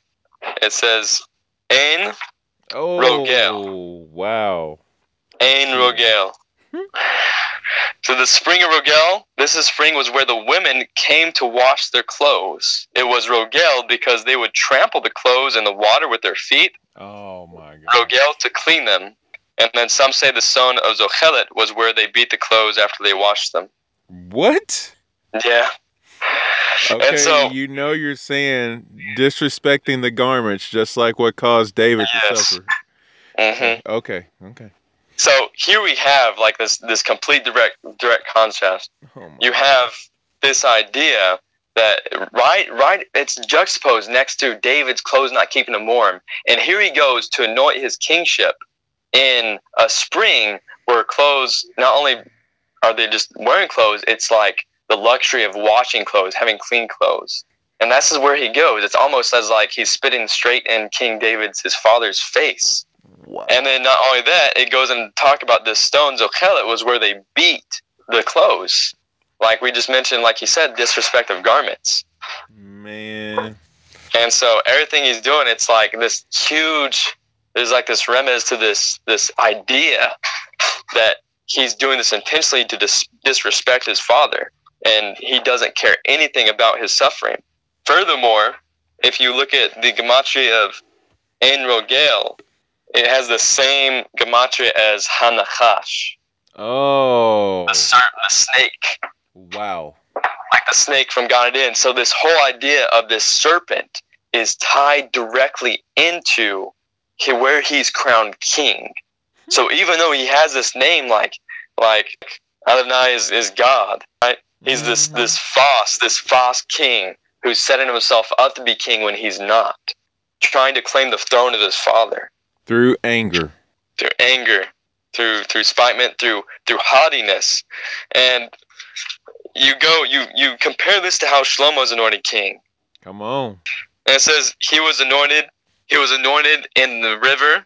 it says, Ein oh, Rogel. Oh, wow. Ein Rogel. So the spring of Rogel, this is spring was where the women came to wash their clothes. It was Rogel because they would trample the clothes in the water with their feet. Oh my God. Rogel to clean them. And then some say the son of Zochelet was where they beat the clothes after they washed them. What? Yeah. Okay, and so, you know you're saying disrespecting the garments just like what caused David yes. to suffer. Mm-hmm. Okay, okay. So here we have like this this complete direct direct contrast. Oh you have this idea that right right it's juxtaposed next to David's clothes not keeping him warm, and here he goes to anoint his kingship in a spring where clothes not only are they just wearing clothes, it's like the luxury of washing clothes, having clean clothes, and this is where he goes. It's almost as like he's spitting straight in King David's his father's face. Wow. And then not only that, it goes and talk about this stone Zochelet was where they beat the clothes. Like we just mentioned, like he said, disrespect of garments. Man. And so everything he's doing, it's like this huge, there's like this remez to this this idea that he's doing this intentionally to dis- disrespect his father. And he doesn't care anything about his suffering. Furthermore, if you look at the gematria of Ein Rogel, it has the same gematria as Hanachash. Oh. The serpent, the snake. Wow. Like the snake from Gan Eden. So this whole idea of this serpent is tied directly into where he's crowned king. So even though he has this name like like Adonai is, is God, right? He's this this Fos, this Fos king who's setting himself up to be king when he's not, trying to claim the throne of his father. Through anger. Through anger. Through through spitement, through through haughtiness. And you go you you compare this to how Shlomo's anointed king. Come on. And it says he was anointed. He was anointed in the river,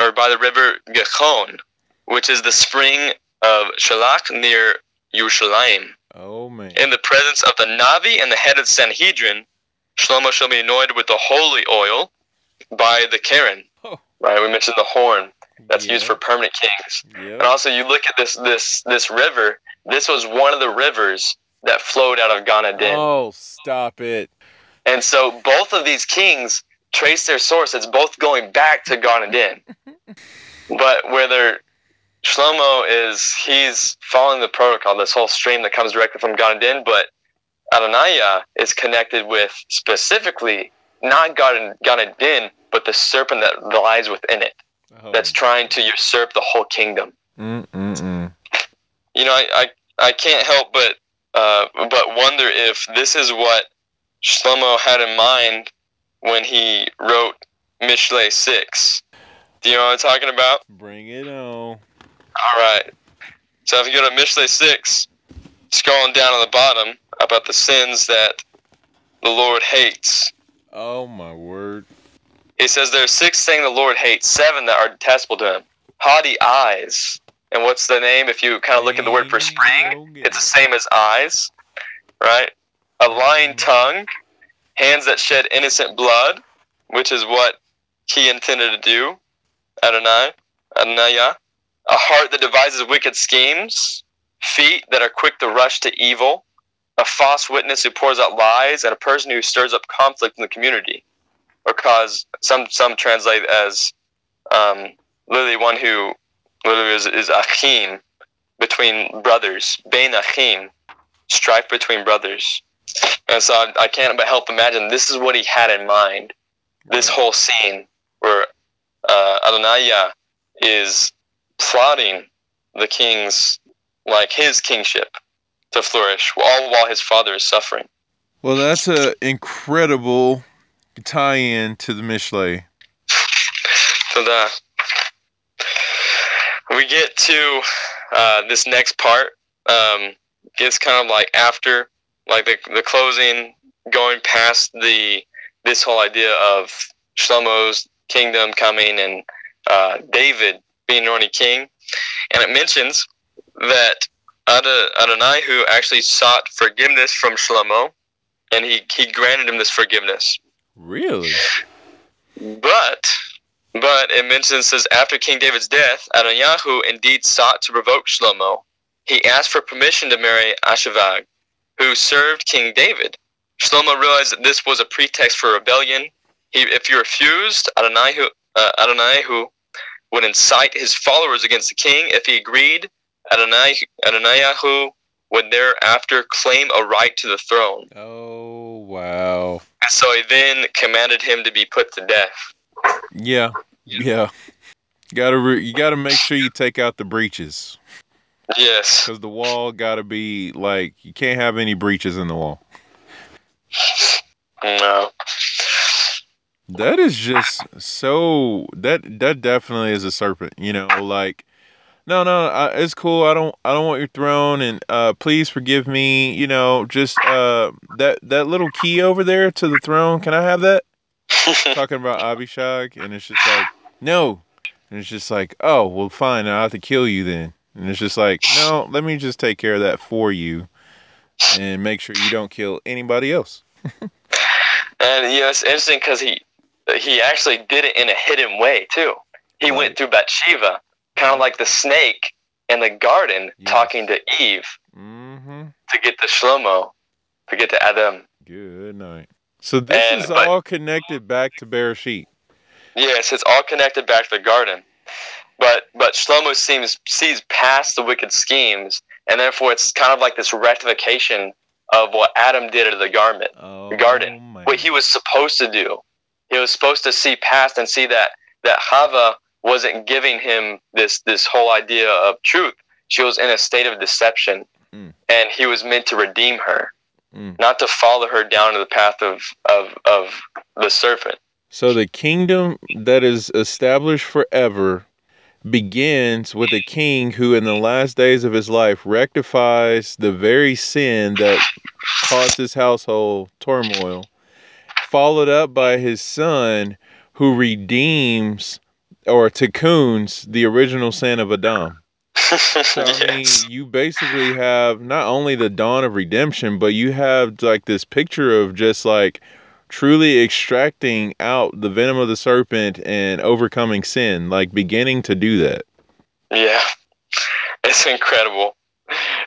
or by the river Gihon, which is the spring of Shalach near Yerushalayim. Oh man! In the presence of the Navi and the head of Sanhedrin, Shlomo shall be anointed with the holy oil by the Karen. Oh. Right, we mentioned the horn that's yeah. used for permanent kings. Yeah. And also, you look at this this this river. This was one of the rivers that flowed out of Gan Eden. Oh, stop it! And so both of these kings trace their source. It's both going back to Gan Eden. But whether Shlomo is, he's following the protocol, this whole stream that comes directly from Gan Eden, but Adonaiah is connected with specifically not Gan Eden, but the serpent that lies within it, oh. that's trying to usurp the whole kingdom. Mm-mm-mm. You know, I, I, I can't help but uh, but wonder if this is what Shlomo had in mind when he wrote Mishlei six. Do you know what I'm talking about? Bring it on. All right. So if you go to Mishlei six, scrolling down on the bottom about the sins that the Lord hates. Oh, my word. He says there are six things the Lord hates, seven that are detestable to him. Haughty eyes. And what's the name? If you kind of look at the word for spring, it's the same as eyes, right? A lying tongue, hands that shed innocent blood, which is what he intended to do, Adonai, Adonaiah. A heart that devises wicked schemes, feet that are quick to rush to evil, a false witness who pours out lies, and a person who stirs up conflict in the community, or cause, some some translate as um, literally one who literally is, is achim, between brothers, bein achim, strife between brothers. And so I, I can't but help imagine this is what he had in mind, this whole scene where uh, Adonaiah is plotting the king's, like his kingship, to flourish, all while his father is suffering. Well, that's an incredible tie-in to the Mishlei. So the, we get to uh, this next part. Um, it's kind of like after, like the the closing, going past the this whole idea of Shlomo's kingdom coming and uh, David being anointed king, and it mentions that Adonahu actually sought forgiveness from Shlomo, and he, he granted him this forgiveness. Really? But but it mentions, says, after King David's death, Adonahu indeed sought to provoke Shlomo. He asked for permission to marry Abishag, who served King David. Shlomo realized that this was a pretext for rebellion. He, if he refused, Adonahu, uh, Adonahu would incite his followers against the king. If he agreed, Adonaiah would thereafter claim a right to the throne. Oh, wow. And so he then commanded him to be put to death. Yeah, yeah. You gotta, re- you gotta make sure you take out the breaches. Yes. Because the wall gotta be, like, you can't have any breaches in the wall. No. That is just so, that that definitely is a serpent, you know, like, no, no, I, it's cool, I don't I don't want your throne, and uh, please forgive me, you know, just uh, that, that little key over there to the throne, can I have that? Talking about Abishag, and it's just like, no, and it's just like, oh, well, fine, I'll have to kill you then, and it's just like, no, let me just take care of that for you, and make sure you don't kill anybody else. And, you know, it's interesting, because he, he actually did it in a hidden way, too. He right. went through Bathsheba, kind of like the snake in the garden, yes. talking to Eve mm-hmm. to get to Shlomo, to get to Adam. Good night. So this and, is but, all connected back to Bereshit. Yes, it's all connected back to the garden. But but Shlomo seems sees past the wicked schemes, and therefore it's kind of like this rectification of what Adam did to the garment, oh, the garden, man. What he was supposed to do. He was supposed to see past and see that that Hava wasn't giving him this this whole idea of truth. She was in a state of deception, mm. and he was meant to redeem her, mm. not to follow her down to the path of, of of the serpent. So the kingdom that is established forever begins with a king who, in the last days of his life, rectifies the very sin that caused his household turmoil. followed up by his son who redeems or tikkun the original sin of Adam. So, I yes. mean, you basically have not only the dawn of redemption, but you have like this picture of just like truly extracting out the venom of the serpent and overcoming sin, like beginning to do that. Yeah, it's incredible.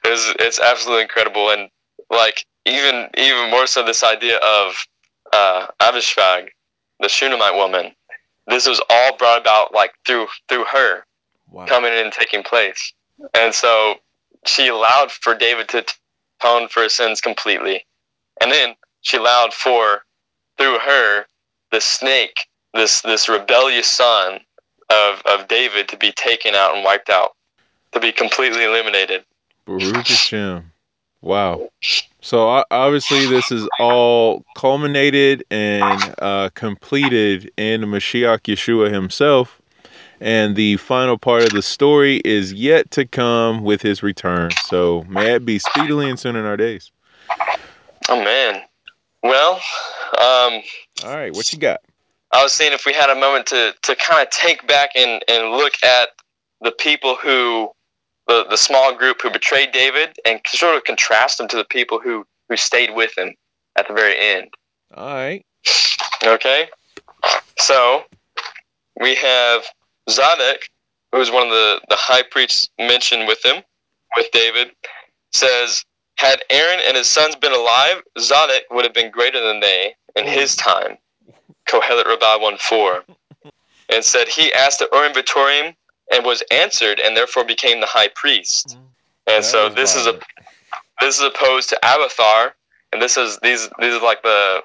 It's it's absolutely incredible, and like even even more so this idea of uh, Abishag, the Shunammite woman. This was all brought about like through through her. Wow. Coming in and taking place. And so she allowed for David to atone for his sins completely. And then she allowed for, through her, the snake, this this rebellious son of, of David to be taken out and wiped out, to be completely eliminated. Baruch Hashem. Wow. So obviously this is all culminated and uh, completed in Mashiach Yeshua himself. And the final part of the story is yet to come with his return. So may it be speedily and soon in our days. Oh, man. Well, um... all right, what you got? I was saying if we had a moment to, to kind of take back and, and look at the people who, the, the small group who betrayed David, and sort of contrast them to the people who, who stayed with him at the very end. All right. Okay. So, we have Zadok, who was one of the, the high priests mentioned with him, with David, says, had Aaron and his sons been alive, Zadok would have been greater than they in his time. Kohelet Rabbah one four. And said, he asked the Urim Vittorim and was answered and therefore became the high priest. And that so this wild. is a this is opposed to Abathar, and this is these these are like the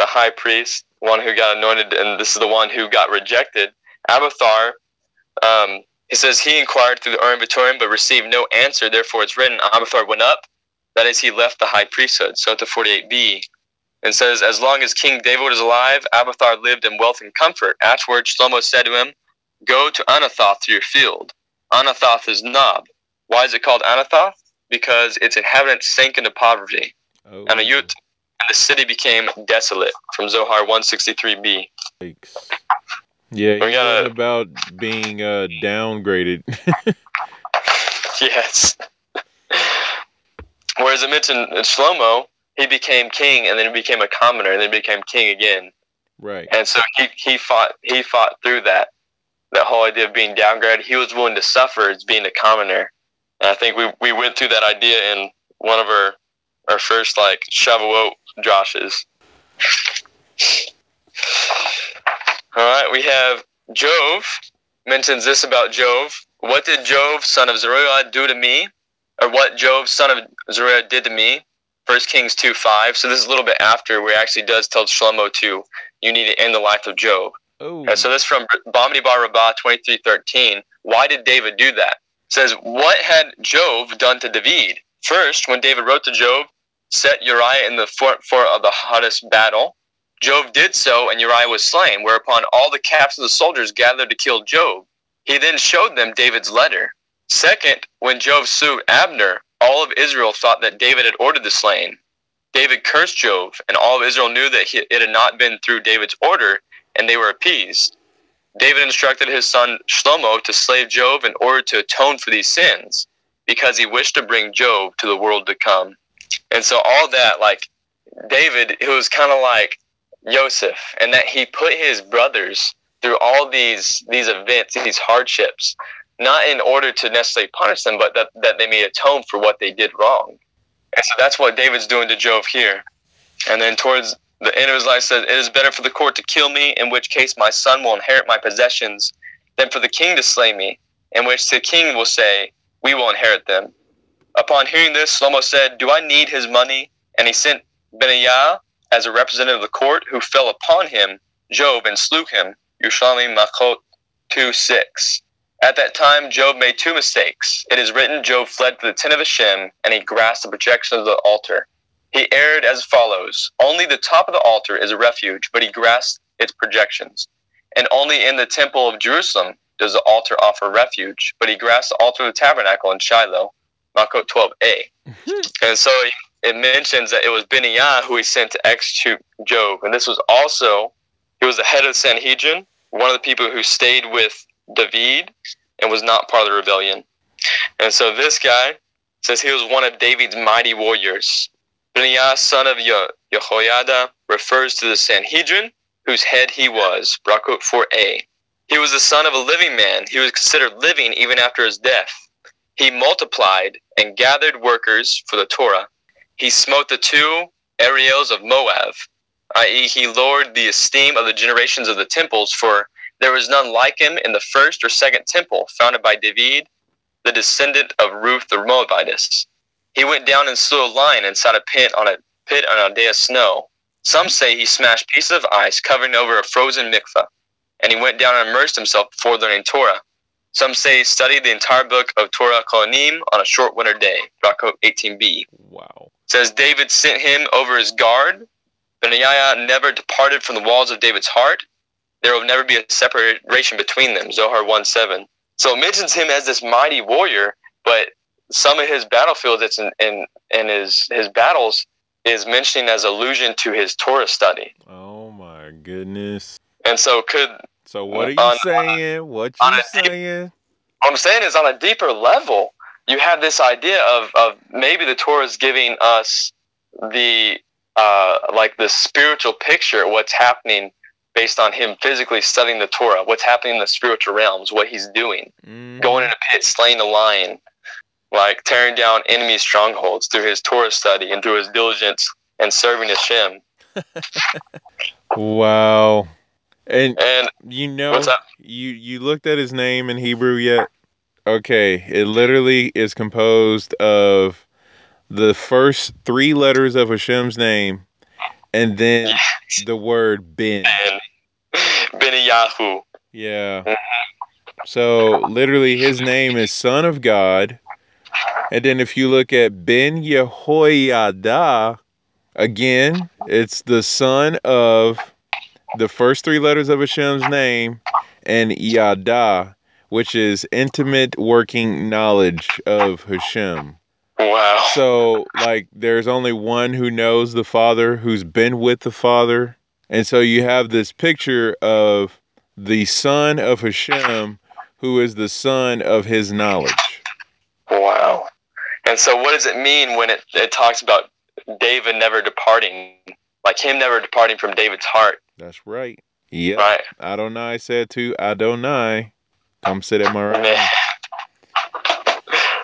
the high priest, one who got anointed, and this is the one who got rejected. Abathar, um, he says, he inquired through the Urim Vittorim, but received no answer. Therefore, it's written, Abathar went up. That is, he left the high priesthood. So to forty-eight b, and says, as long as King David was alive, Abathar lived in wealth and comfort. Afterward, Shlomo said to him, go to Anathoth to your field. Anathoth is Nob. Why is it called Anathoth? Because its inhabitants sank into poverty. Oh. And a youth in the city became desolate. From Zohar one sixty-three b. Thanks. Yeah, you got about being uh, downgraded. Yes. Whereas it mentioned in Shlomo, he became king, and then he became a commoner, and then he became king again. Right. And so he he fought he fought through that that whole idea of being downgraded. He was willing to suffer as being a commoner. And I think we we went through that idea in one of our our first like Shavuot drashes. All right, we have Job mentions this about Job. What did Job, son of Zeruiah, do to me? Or what Job, son of Zeruiah, did to me? First Kings two five. So this is a little bit after where it actually does tell Shlomo to, you need to end the life of Job. Ooh. So this is from Bamidbar Rabbah twenty-three thirteen. Why did David do that? It says, what had Job done to David? First, when David wrote to Job, set Uriah in the forefront of the hottest battle. Job did so, and Uriah was slain, whereupon all the captains of the soldiers gathered to kill Job. He then showed them David's letter. Second, when Job slew Abner, all of Israel thought that David had ordered the slain. David cursed Job, and all of Israel knew that it had not been through David's order, and they were appeased. David instructed his son Shlomo to slay Job in order to atone for these sins, because he wished to bring Job to the world to come. And so all that, like, David, it was kind of like Joseph, and that he put his brothers through all these these events, these hardships, not in order to necessarily punish them, but that, that they may atone for what they did wrong. And so that's what David's doing to Job here. And then towards the end of his life says, it is better for the court to kill me, in which case my son will inherit my possessions, than for the king to slay me, in which the king will say, we will inherit them. Upon hearing this, Shlomo said, do I need his money? And he sent Benaiah as a representative of the court, who fell upon him, Job, and slew him. Yerushalayim Makot two six. At that time, Job made two mistakes. It is written, Job fled to the tent of Hashem, and he grasped the projection of the altar. He erred as follows. Only the top of the altar is a refuge, but he grasped its projections. And only in the temple of Jerusalem does the altar offer refuge, but he grasped the altar of the tabernacle in Shiloh, Makot twelve a. And so he it mentions that it was Benaiah who he sent to execute Joab. And this was also, he was the head of the Sanhedrin, one of the people who stayed with David and was not part of the rebellion. And so this guy says he was one of David's mighty warriors. Benaiah, son of Ye- Yehoiada, refers to the Sanhedrin, whose head he was. Brakut four a. He was the son of a living man. He was considered living even after his death. He multiplied and gathered workers for the Torah. He smote the two Ariels of Moab, that is he lowered the esteem of the generations of the temples, for there was none like him in the first or second temple founded by David, the descendant of Ruth the Moabitess. He went down and slew a lion inside a pit on a pit on a day of snow. Some say he smashed pieces of ice covering over a frozen mikveh, and he went down and immersed himself before learning Torah. Some say he studied the entire book of Torah Kohanim on a short winter day. Rakot eighteen b. Wow. It says David sent him over his guard. Benaiah never departed from the walls of David's heart. There will never be a separation between them. Zohar one seven. So it mentions him as this mighty warrior, but some of his battlefields, it's in, in, in his, his battles, is mentioned as allusion to his Torah study. Oh my goodness. And so could... So what are you on, saying? On a, what you saying? Deep, what I'm saying is on a deeper level, you have this idea of, of maybe the Torah is giving us the, uh, like the spiritual picture of what's happening based on him physically studying the Torah, what's happening in the spiritual realms, what he's doing, mm. going in a pit, slaying a lion, like tearing down enemy strongholds through his Torah study and through his diligence and serving Hashem. Wow. And, and you know, what's up? you you looked at his name in Hebrew yet? Okay, it literally is composed of the first three letters of Hashem's name and then yes. the word Ben. Benaiah. Yeah. Mm-hmm. So literally his name is Son of God. And then if you look at Ben Yehoiada, again, it's the son of the first three letters of Hashem's name and Yada, which is intimate working knowledge of Hashem. Wow. So, like, there's only one who knows the Father, who's been with the Father. And so you have this picture of the son of Hashem, who is the son of his knowledge. Wow. And so what does it mean when it, it talks about David never departing, like him never departing from David's heart? That's right. Yeah. Right. Adonai said to Adonai, come sit at my right hand.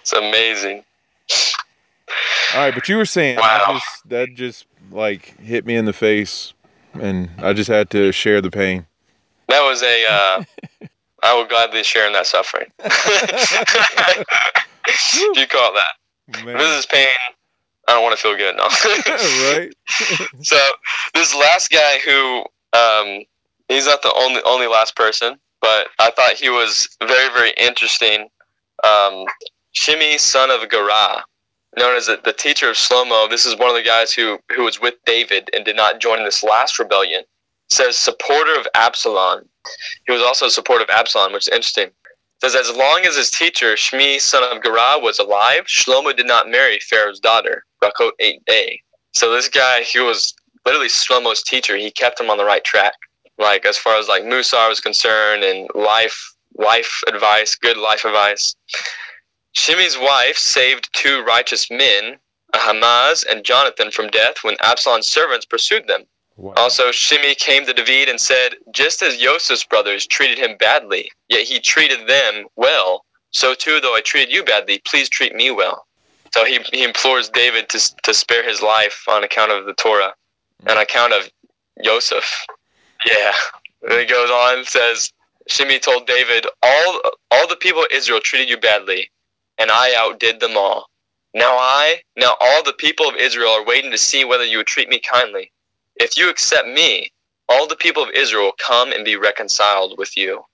It's amazing. All right, but you were saying, wow. I just, that just like hit me in the face, and I just had to share the pain. That was a, uh, I will gladly share in that suffering. You call it that. Man. This is pain. I don't want to feel good. No. Right. So this last guy who, um, he's not the only only last person, but I thought he was very, very interesting. Um, Shimi, son of Gerah, known as the, the teacher of Shlomo. This is one of the guys who, who was with David and did not join this last rebellion. It says, supporter of Absalom. He was also a supporter of Absalom, which is interesting. It says, as long as his teacher, Shimi, son of Gerah, was alive, Shlomo did not marry Pharaoh's daughter. Rakot eight a. So this guy, he was literally Shlomo's teacher. He kept him on the right track. Like, as far as, like, Musar was concerned and life life advice, good life advice. Shimi's wife saved two righteous men, Ahamaz and Jonathan, from death when Absalom's servants pursued them. Wow. Also, Shimei came to David and said, just as Joseph's brothers treated him badly, yet he treated them well, so too, though I treated you badly, please treat me well. So he, he implores David to to spare his life on account of the Torah, mm-hmm. on account of Joseph. Yeah. Then he goes on and says, Shimei told David, all, all the people of Israel treated you badly, and I outdid them all. Now I, now all the people of Israel are waiting to see whether you would treat me kindly. If you accept me, all the people of Israel come and be reconciled with you.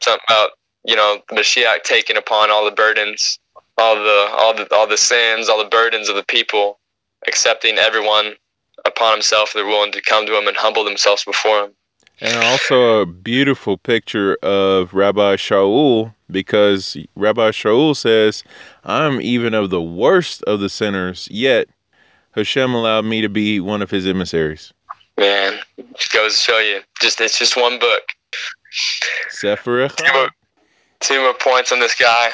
Something about, you know, Mashiach taking upon all the burdens, all the all the all the sins, all the burdens of the people, accepting everyone upon himself. They're willing to come to him and humble themselves before him. And also a beautiful picture of Rabbi Shaul, because Rabbi Shaul says, I'm even of the worst of the sinners, yet Hashem allowed me to be one of his emissaries. Man, just goes to show you. Just it's just one book. Sefer. Two more, two more points on this guy.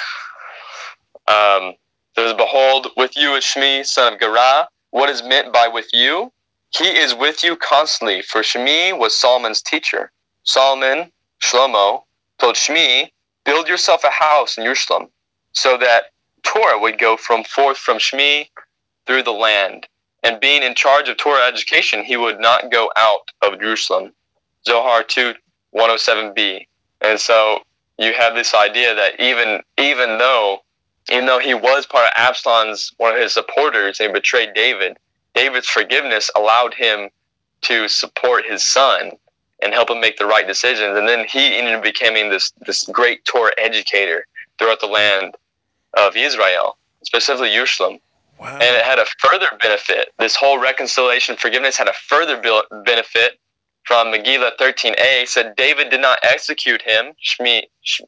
Um, there's behold, with you is Shmi, son of Gerah. What is meant by with you? He is with you constantly, for Shmi was Solomon's teacher. Solomon, Shlomo, told Shmi, build yourself a house in Yerushalayim, so that Torah would go from forth from Shmi through the land. And being in charge of Torah education, he would not go out of Jerusalem. Zohar two, one oh seven b. And so you have this idea that even even though even though he was part of Absalom's, one of his supporters, and betrayed David, David's forgiveness allowed him to support his son and help him make the right decisions. And then he ended up becoming this this great Torah educator throughout the land of Israel, specifically Jerusalem. Wow. And it had a further benefit. This whole reconciliation forgiveness had a further benefit from Megillah thirteen a. Said David did not execute him, Shmi,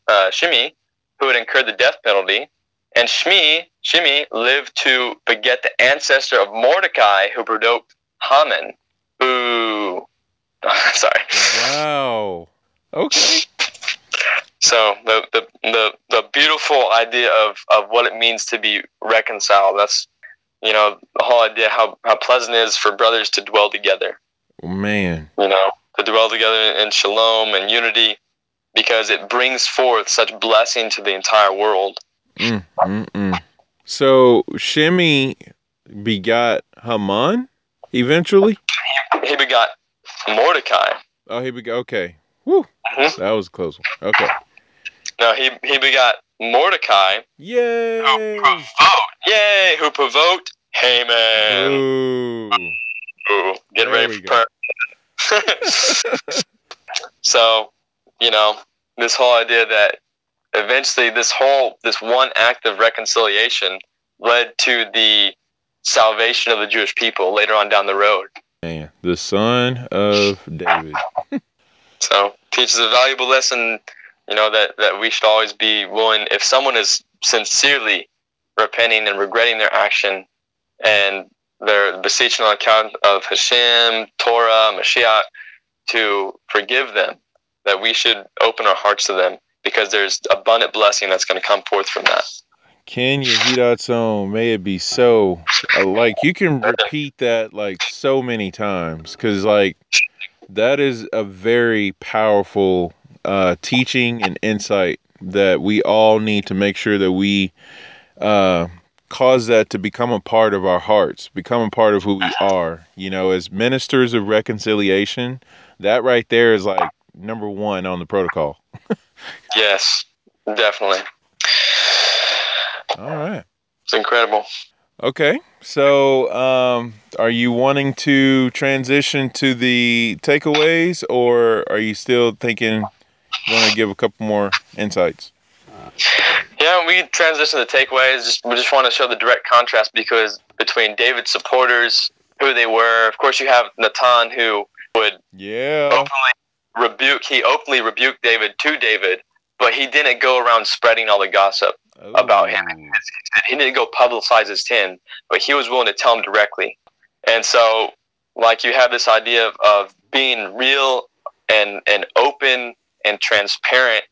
uh, Shimi, who had incurred the death penalty. And Shmi, Shimi lived to beget the ancestor of Mordecai, who provoked Haman. Ooh. Sorry. Wow. Okay. So the, the the the beautiful idea of, of what it means to be reconciled. That's, you know, the whole idea how, how pleasant it is for brothers to dwell together. Man. You know, to dwell together in shalom and unity, because it brings forth such blessing to the entire world. Mm, mm, mm. So Shimi begot Haman eventually? He begot Mordecai. Oh, he begot, okay. Woo. Mm-hmm. That was a close one. Okay. No, he he begot Mordecai. Yay! Who provoked? Yay! Who provoked? Haman. Ooh. Ooh. Get ready for per- So, you know, this whole idea that eventually this whole this one act of reconciliation led to the salvation of the Jewish people later on down the road. Man, the son of David. So, teaches a valuable lesson. You know, that, that we should always be willing, if someone is sincerely repenting and regretting their action and they're beseeching on account of Hashem, Torah, Mashiach, to forgive them, that we should open our hearts to them, because there's abundant blessing that's going to come forth from that. Can you heat out some? May it be so. Like, you can repeat that, like, so many times, because, like, that is a very powerful Uh, teaching and insight that we all need to make sure that we uh, cause that to become a part of our hearts, become a part of who we are. You know, as ministers of reconciliation, that right there is like number one on the protocol. Yes, definitely. All right. It's incredible. Okay, so um, are you wanting to transition to the takeaways, or are you still thinking... Want to give a couple more insights? Yeah, we transition to the takeaways. Just, we just want to show the direct contrast because between David's supporters, who they were. Of course, you have Natan, who would yeah. openly rebuke. He openly rebuked David to David, but he didn't go around spreading all the gossip oh. about him. He didn't go publicize his sin, but he was willing to tell him directly. And so, like, you have this idea of, of being real and and open. And transparent,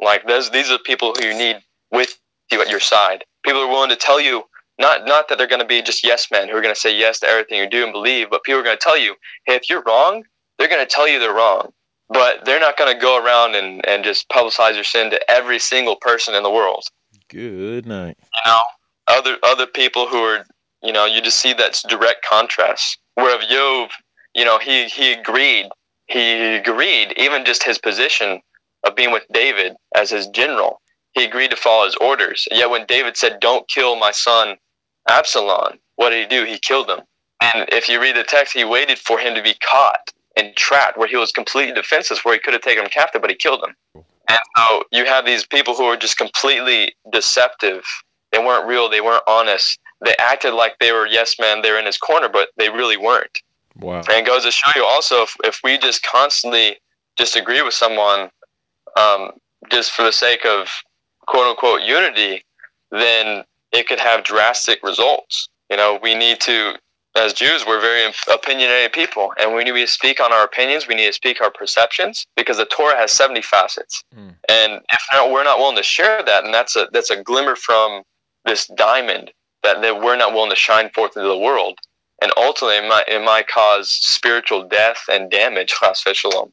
like those, these are people who you need with you at your side. People are willing to tell you, not not that they're going to be just yes men who are going to say yes to everything you do and believe, but people are going to tell you, hey, if you're wrong, they're going to tell you they're wrong. But they're not going to go around and, and just publicize your sin to every single person in the world. Good night. You know, other other people who are, you know, you just see that's direct contrast. Where of Job, you know, he he agreed. He agreed, even just his position of being with David as his general, he agreed to follow his orders. Yet when David said, don't kill my son Absalom, what did he do? He killed him. And if you read the text, he waited for him to be caught and trapped, where he was completely defenseless, where he could have taken him captive, but he killed him. And so you have these people who are just completely deceptive. They weren't real. They weren't honest. They acted like they were, yes, man, they're in his corner, but they really weren't. Wow. And it goes to show you also, if, if we just constantly disagree with someone um, just for the sake of quote-unquote unity, then it could have drastic results. You know, we need to as Jews, we're very opinionated people, and we need to speak on our opinions. We need to speak our perceptions, because the Torah has seventy facets. Mm. And if not, we're not willing to share that, and that's a that's a glimmer from this diamond that, that we're not willing to shine forth into the world. And ultimately, it might, it might cause spiritual death and damage. Chas v'shalom.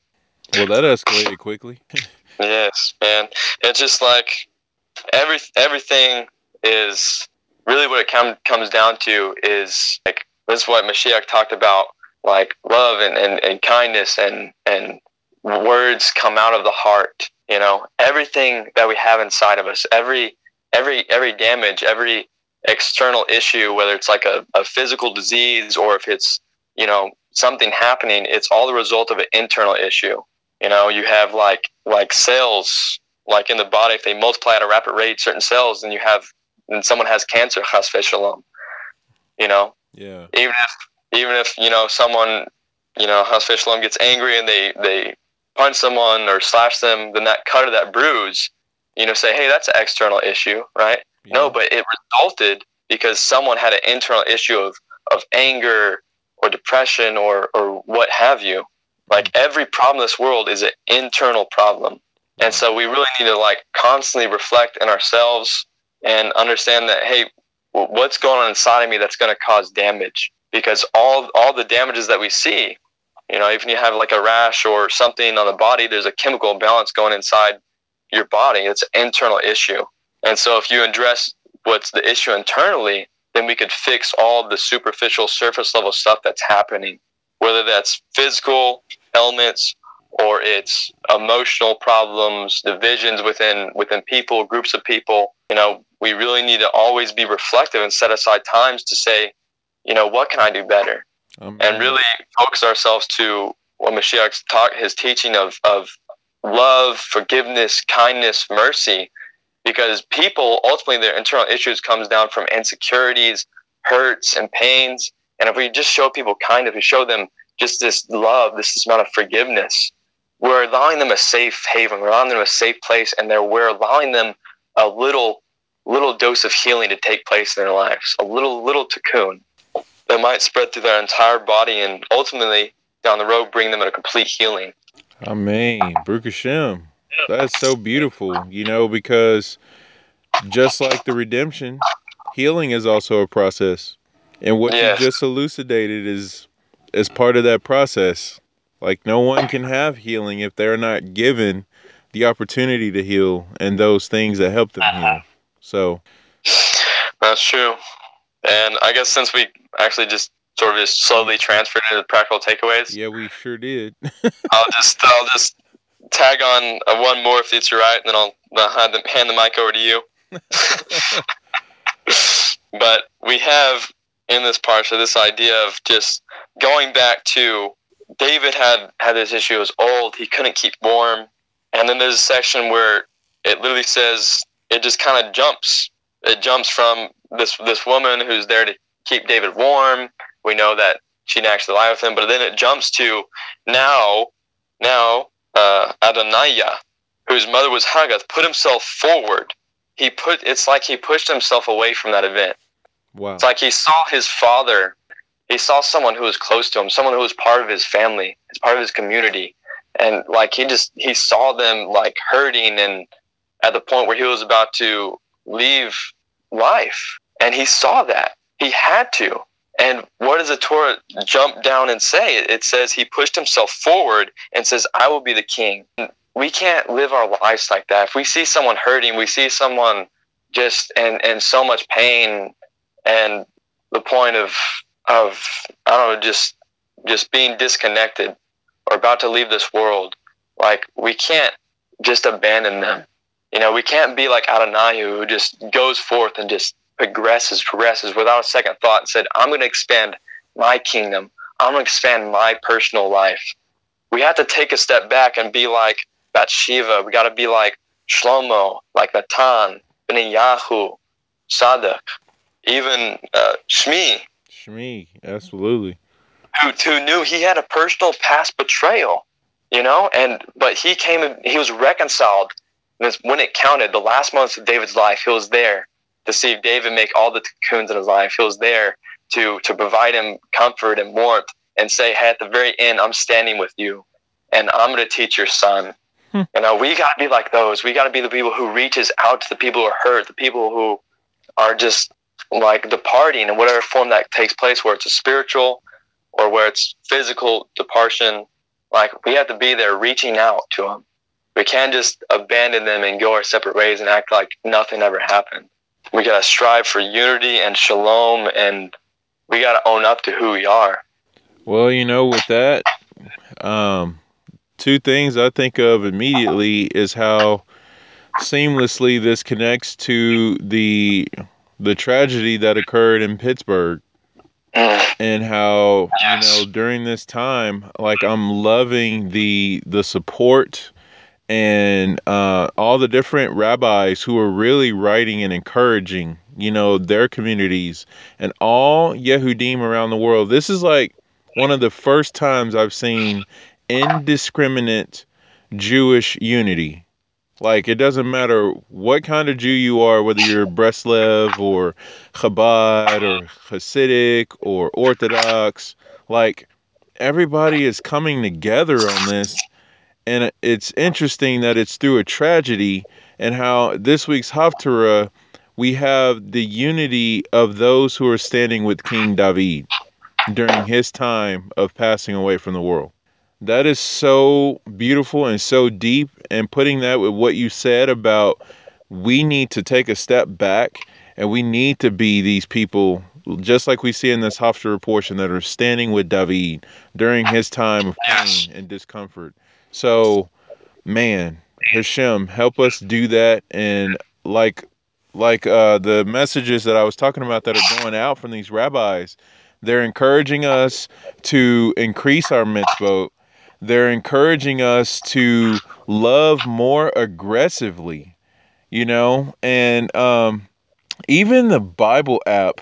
Well, that escalated quickly. Yes, man. It's just like every everything is really what it com- comes down to is like. That's what Mashiach talked about, like love and, and, and kindness and, and words come out of the heart. You know, everything that we have inside of us, every every every damage, every external issue, whether it's like a, a physical disease or if it's, you know, something happening, it's all the result of an internal issue. You know, you have like like cells, like in the body, if they multiply at a rapid rate, certain cells, and you have, and someone has cancer, chas v'shalom, you know. Yeah. Even if, even if you know someone, you know, Chas V'Shalom gets angry and they, they punch someone or slash them, then that cut or that bruise, you know, say, hey, that's an external issue, right? Yeah. No, but it resulted because someone had an internal issue of, of anger or depression or, or what have you. Like every problem in this world is an internal problem, yeah. And so we really need to like constantly reflect in ourselves and understand that, hey, what's going on inside of me that's going to cause damage? Because all all the damages that we see, you know, even you have like a rash or something on the body, there's a chemical imbalance going inside your body. It's an internal issue. And so if you address what's the issue internally, then we could fix all the superficial surface level stuff that's happening, whether that's physical ailments or it's emotional problems, divisions within within people, groups of people. You know, we really need to always be reflective and set aside times to say, you know, what can I do better? Amen. And really focus ourselves to what Mashiach's taught, his teaching of, of love, forgiveness, kindness, mercy, because people, ultimately, their internal issues comes down from insecurities, hurts, and pains. And if we just show people kind, if we show them just this love, this amount of forgiveness, we're allowing them a safe haven, we're allowing them a safe place, and then we're allowing them a little little dose of healing to take place in their lives, a little little cocoon that might spread through their entire body and ultimately down the road bring them a complete healing. Amen. Baruch Hashem. That's so beautiful, you know, because just like the redemption, healing is also a process. And what yes. you just elucidated is as part of that process. Like no one can have healing if they're not given the opportunity to heal and those things that help them heal. So that's true. And I guess since we actually just sort of just slowly transferred into the practical takeaways. Yeah, we sure did. I'll just I'll just tag on one more if it's right, and then I'll, I'll hand the mic over to you. But we have in this parsha this idea of just going back to David had, had this issue. He was old. He couldn't keep warm. And then there's a section where it literally says it just kind of jumps. It jumps from this this woman who's there to keep David warm. We know that she didn't actually lie with him, but then it jumps to now, now uh, Adonaiah, whose mother was Hagith, put himself forward. He put it's like he pushed himself away from that event. Wow! It's like he saw his father. He saw someone who was close to him, someone who was part of his family, as part of his community. And like he just he saw them like hurting, and at the point where he was about to leave life, and he saw that he had to. And what does the Torah jump down and say? It says he pushed himself forward and says, "I will be the king." We can't live our lives like that. If we see someone hurting, we see someone just and and so much pain, and the point of of I don't know, just just being disconnected. Are about to leave this world, like we can't just abandon them. You know, we can't be like Adonahu, who just goes forth and just progresses, progresses without a second thought and said, I'm going to expand my kingdom. I'm going to expand my personal life. We have to take a step back and be like Bathsheba. We got to be like Shlomo, like Natan, Benaiah, Sadok, even uh, Shmi. Shmi, absolutely. Who, who knew he had a personal past betrayal, you know, and but he came and he was reconciled. And when it counted, the last months of David's life, he was there to see David make all the cocoons in his life. He was there to to provide him comfort and warmth, and say, hey, at the very end, I'm standing with you, and I'm going to teach your son. Hmm. You know, we got to be like those. We got to be the people who reaches out to the people who are hurt, the people who are just like departing in whatever form that takes place, where it's a spiritual or where it's physical departure. Like, we have to be there reaching out to them. We can't just abandon them and go our separate ways and act like nothing ever happened. We got to strive for unity and shalom, and we got to own up to who we are. Well, you know, with that, um, two things I think of immediately is how seamlessly this connects to the the tragedy that occurred in Pittsburgh, and how, you know, during this time, like, I'm loving the the support and uh, all the different rabbis who are really writing and encouraging, you know, their communities and all Yehudim around the world. This is like one of the first times I've seen indiscriminate Jewish unity. Like, it doesn't matter what kind of Jew you are, whether you're Breslev or Chabad or Hasidic or Orthodox, like, everybody is coming together on this. And it's interesting that it's through a tragedy, and how this week's Haftarah, we have the unity of those who are standing with King David during his time of passing away from the world. That is so beautiful and so deep, and putting that with what you said about we need to take a step back, and we need to be these people, just like we see in this Haftarah portion, that are standing with David during his time of pain and discomfort. So, man, Hashem, help us do that. And like like uh, the messages that I was talking about that are going out from these rabbis, they're encouraging us to increase our mitzvot. They're encouraging us to love more aggressively, you know, and um, even the Bible app,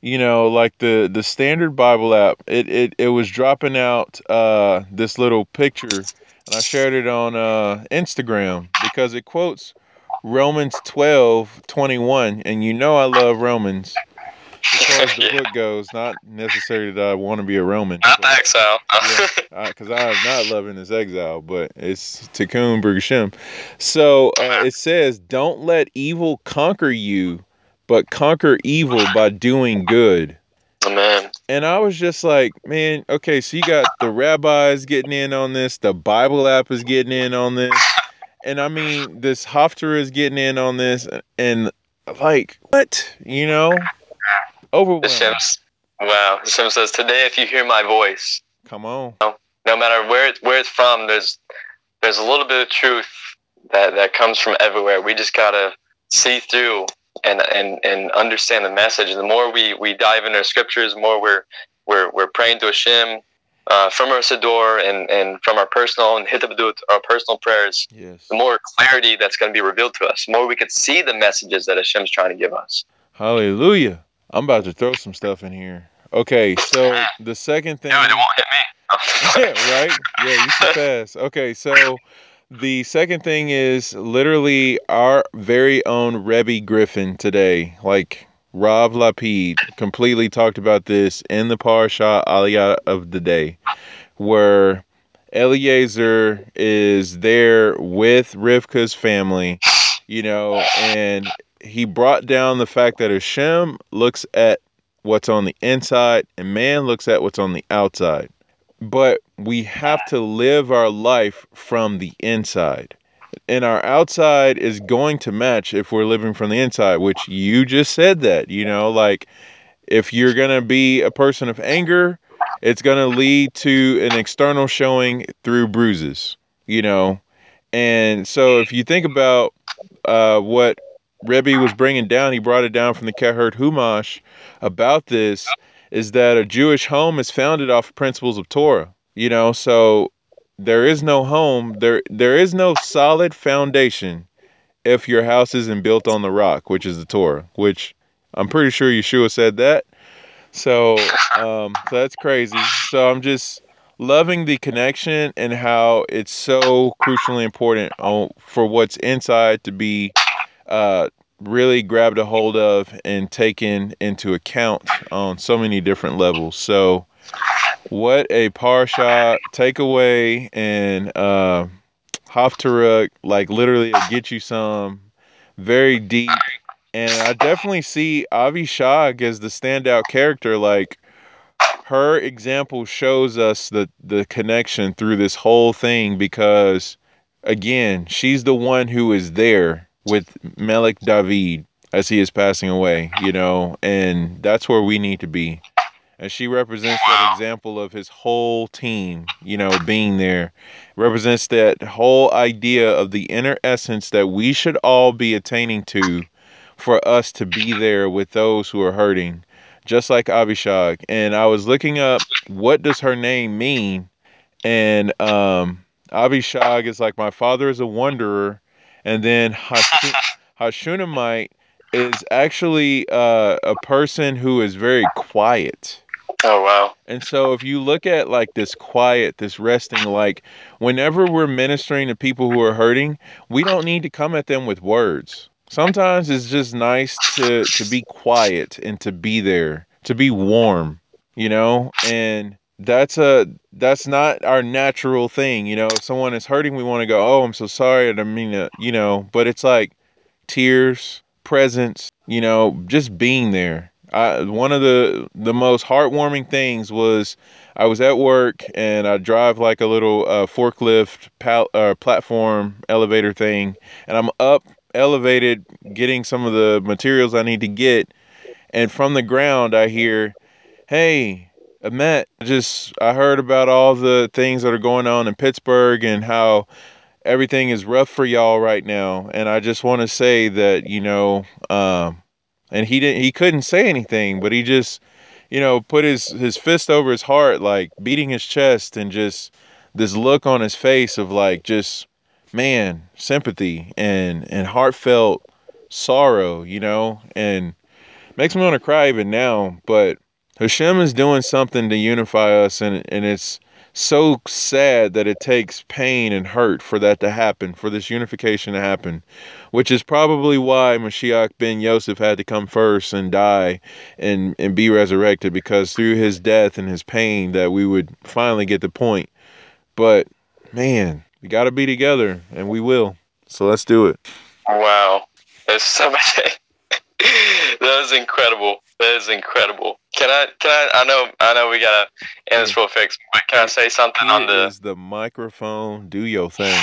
you know, like the, the standard Bible app, it, it, it was dropping out uh, this little picture, and I shared it on uh, Instagram because it quotes Romans twelve twenty-one, and you know I love Romans. As far as the yeah. book goes, not necessarily that I want to be a Roman. Not but, exile. Because yeah, I, I am not loving this exile, but it's Tikkun B'Shem. So uh, it says, don't let evil conquer you, but conquer evil by doing good. Amen. And I was just like, man, okay, so you got the rabbis getting in on this, the Bible app is getting in on this, and I mean, this Haftarah is getting in on this, and like, what? You know? Overwhelmed. Hashem, wow. Hashem says, today if you hear my voice. Come on. No, no matter where it's, where it's from, there's there's a little bit of truth that, that comes from everywhere. We just got to see through and, and and understand the message. The more we, we dive into our scriptures, the more we're we're, we're praying to Hashem uh, from our Siddur and, and from our personal and Hitabadut, our personal prayers, yes. The more clarity that's going to be revealed to us, the more we can see the messages that Hashem's trying to give us. Hallelujah. I'm about to throw some stuff in here. Okay, so the second thing... No, it won't hit me. Yeah, right? Yeah, you should pass. Okay, so the second thing is literally our very own Rebbe Griffin today. Like, Rav Lapid completely talked about this in the Parashat Aliyah of the day, where Eliezer is there with Rivka's family, you know, and... he brought down the fact that Hashem looks at what's on the inside and man looks at what's on the outside. But we have to live our life from the inside. And our outside is going to match if we're living from the inside, which you just said that, you know, like if you're going to be a person of anger, it's going to lead to an external showing through bruises, you know. And so if you think about uh, what Rebbe was bringing down, he brought it down from the Keheret Humash about this, is that a Jewish home is founded off principles of Torah, you know, so there is no home, there there is no solid foundation if your house isn't built on the rock, which is the Torah, which I'm pretty sure Yeshua said that, so, um, so that's crazy, so I'm just loving the connection and how it's so crucially important on, for what's inside to be Uh, really grabbed a hold of and taken into account on so many different levels. So what a parsha takeaway and uh, haftarah, like literally a get you some, very deep. And I definitely see Abishag as the standout character. Like, her example shows us the, the connection through this whole thing because, again, she's the one who is there with Melech David as he is passing away, you know, and that's where we need to be. And she represents that example of his whole team, you know, being there. Represents that whole idea of the inner essence that we should all be attaining to for us to be there with those who are hurting, just like Abishag. And I was looking up, what does her name mean? And um, Abishag is like, my father is a wanderer. And then Hash- Hashunamite is actually uh, a person who is very quiet. Oh, wow. And so if you look at like this quiet, this resting, like whenever we're ministering to people who are hurting, we don't need to come at them with words. Sometimes it's just nice to, to be quiet and to be there, to be warm, you know, and that's a, that's not our natural thing. You know, if someone is hurting, we want to go, oh, I'm so sorry. I didn't mean to, you know, but it's like tears, presence, you know, just being there. I, one of the, the most heartwarming things was I was at work and I drive like a little uh, forklift pal, uh, platform elevator thing. And I'm up elevated getting some of the materials I need to get. And from the ground, I hear, hey, Amet, just I heard about all the things that are going on in Pittsburgh and how everything is rough for y'all right now. And I just want to say that, you know, um, and he didn't, he couldn't say anything, but he just, you know, put his, his fist over his heart, like beating his chest, and just this look on his face of like, just, man, sympathy and, and heartfelt sorrow, you know, and makes me want to cry even now. But Hashem is doing something to unify us, and, and it's so sad that it takes pain and hurt for that to happen, for this unification to happen, which is probably why Mashiach ben Yosef had to come first and die and, and be resurrected, because through his death and his pain that we would finally get the point. But, man, we got to be together, and we will. So let's do it. Wow. That's so that is incredible. That is incredible. Can I, can I, I know, I know we got to end this real fix, but can I say something Here on the... is the microphone. Do your thing.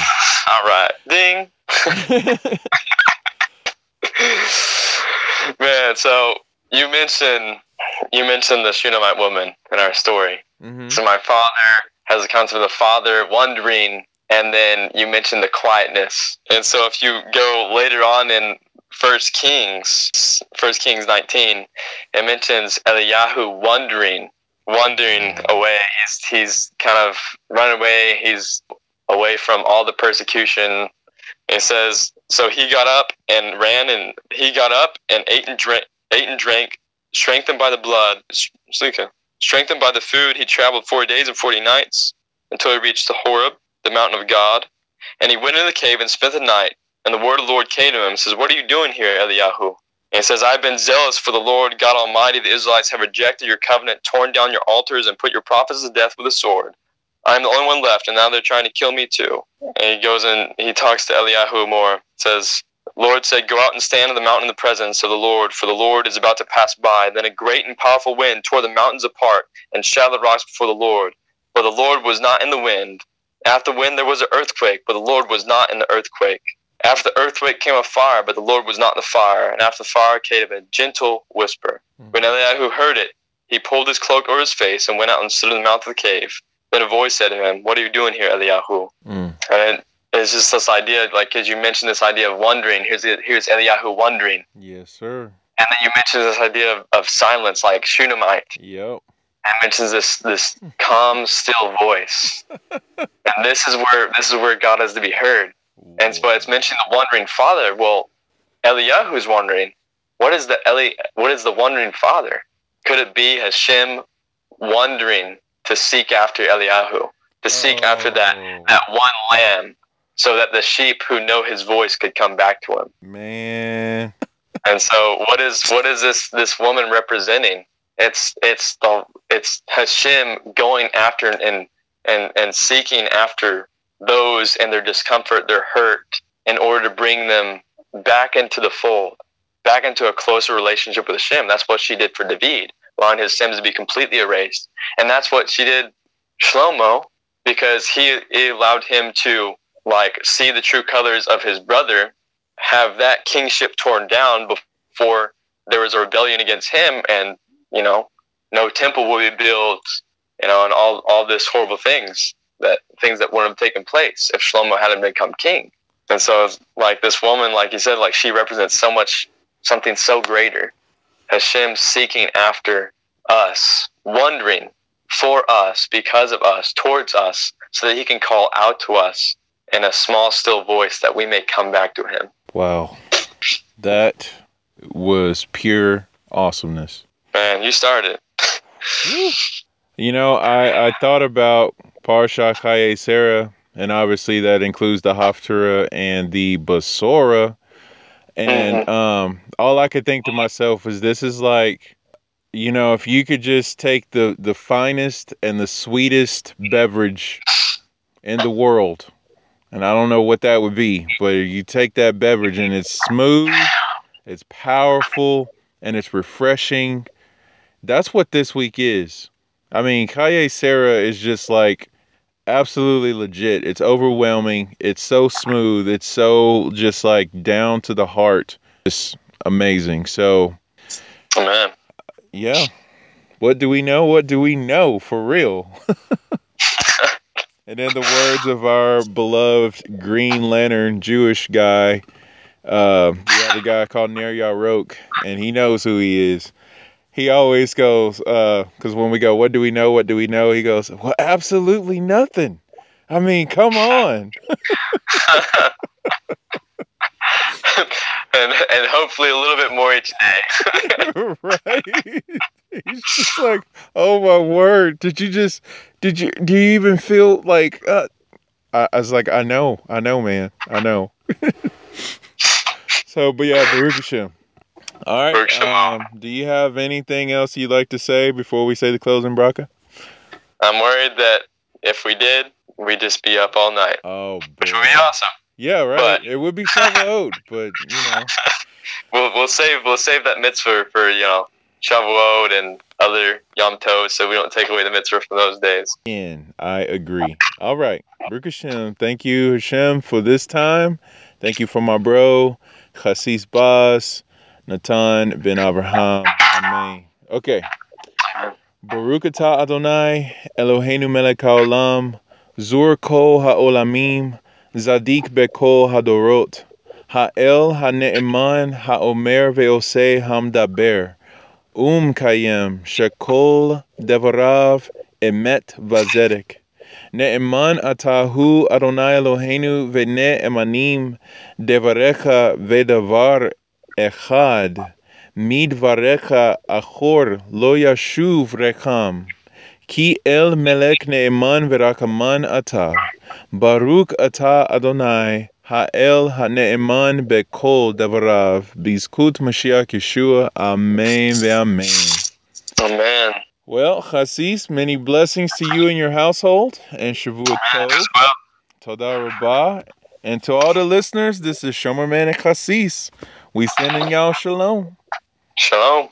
All right. Ding. Man, so you mentioned, you mentioned the Shunammite woman in our story. Mm-hmm. So my father has a concept of the father wondering. And then you mentioned the quietness. And so if you go later on in First Kings, First Kings nineteen, it mentions Eliyahu wandering, wandering away. He's, he's kind of run away. He's away from all the persecution. It says, so he got up and ran, and he got up and ate and drank, ate and drank, strengthened by the blood, strengthened by the food. He traveled four days and forty nights until he reached the Horeb, the mountain of God, and he went into the cave and spent the night. And the word of the Lord came to him and says, what are you doing here, Eliyahu? And he says, I've been zealous for the Lord God Almighty. The Israelites have rejected your covenant, torn down your altars, and put your prophets to death with a sword. I am the only one left, and now they're trying to kill me too. And he goes and he talks to Eliyahu more. It says, Lord said, go out and stand on the mountain in the presence of the Lord, for the Lord is about to pass by. Then a great and powerful wind tore the mountains apart and shattered the rocks before the Lord. But the Lord was not in the wind. After the wind there was an earthquake, but the Lord was not in the earthquake. After the earthquake came a fire, but the Lord was not in the fire. And after the fire came a gentle whisper. When Eliyahu heard it, he pulled his cloak over his face and went out and stood in the mouth of the cave. Then a voice said to him, what are you doing here, Eliyahu? Mm. And it's just this idea, like, as you mentioned, this idea of wondering. Here's, here's Eliyahu wondering. Yes, sir. And then you mentioned this idea of, of silence, like Shunammite. Yep. And mentions this this calm, still voice, and this is where this is where God is to be heard. And so it's mentioned the wandering father. Well, Eliyahu is wondering, what is the Eli? What is the wandering father? Could it be Hashem wandering to seek after Eliyahu, to seek oh. after that that one lamb, so that the sheep who know his voice could come back to him? Man. And so, what is what is this this woman representing? It's it's the it's Hashem going after and and and seeking after those and their discomfort, their hurt, in order to bring them back into the fold, back into a closer relationship with Hashem. That's what she did for David, allowing his sins to be completely erased, and that's what she did Shlomo, because he it allowed him to like see the true colors of his brother, have that kingship torn down before there was a rebellion against him, and you know, no temple will be built, you know, and all all this horrible things that things that wouldn't have taken place if Shlomo hadn't become king. And so, like this woman, like you said, like she represents so much, something so greater. Hashem seeking after us, wondering for us, because of us, towards us, so that He can call out to us in a small, still voice that we may come back to Him. Wow, that was pure awesomeness. Man, you started. You know, I, I thought about Parsha Chaye Sarah, and obviously that includes the Haftarah and the Basora. And mm-hmm. um, all I could think to myself was, this is like, you know, if you could just take the, the finest and the sweetest beverage in the world, and I don't know what that would be, but you take that beverage and it's smooth, it's powerful, and it's refreshing. That's what this week is. I mean, Chaye Sarah is just like absolutely legit. It's overwhelming. It's so smooth. It's so just like down to the heart. It's amazing. So, Amen. Yeah. What do we know? What do we know for real? And in the words of our beloved Green Lantern Jewish guy, uh, we have a guy called Ner Yarok, and he knows who he is. He always goes, because uh, when we go, what do we know, what do we know? He goes, well, absolutely nothing. I mean, come on. and and hopefully a little bit more each day. Right? He's just like, oh my word! Did you just? Did you? Do you even feel like? Uh, I, I was like, I know, I know, man, I know. So, but yeah, Baruch Hashem. All right. Um, do you have anything else you'd like to say before we say the closing bracha? I'm worried that if we did, we'd just be up all night. Oh, boy. Which would be awesome. Yeah, right. But it would be Shavuot, but you know, we'll we'll save we'll save that mitzvah for, you know, Shavuot and other Yom Tov, so we don't take away the mitzvah from those days. And I agree. All right, Baruch Hashem. Thank you, Hashem, for this time. Thank you for my bro, Chastis Bas, Natan Ben Abraham. Amen. Okay. Baruch Atah Adonai Eloheinu Melech Haolam Zur Kol Haolamim. Zadik Bekol Hadorot Ha'el Ha'ne'eman Ha'omer Ve'oseh Hamdaber Um Kayem Shekol Devarav Emet Vazedek Ne'eman Atahu Adonai Eloheinu Ve'ne'emanim Devarecha Ve'davar Echad Midvarecha Achor Lo Yashuv Recham Ki El Melech Ne'eman Verakaman Atah Baruch Atah Adonai Ha'el Ha'ne'eman Bekol Devarav Bizkut Mashiach Yeshua. Amen ve'amen. Amen. Well, Chassis, many blessings to you and your household, and Shavuot Tov. Toda Rabah. And to all the listeners, this is Shomerman and Chassis. We sending y'all shalom. Shalom.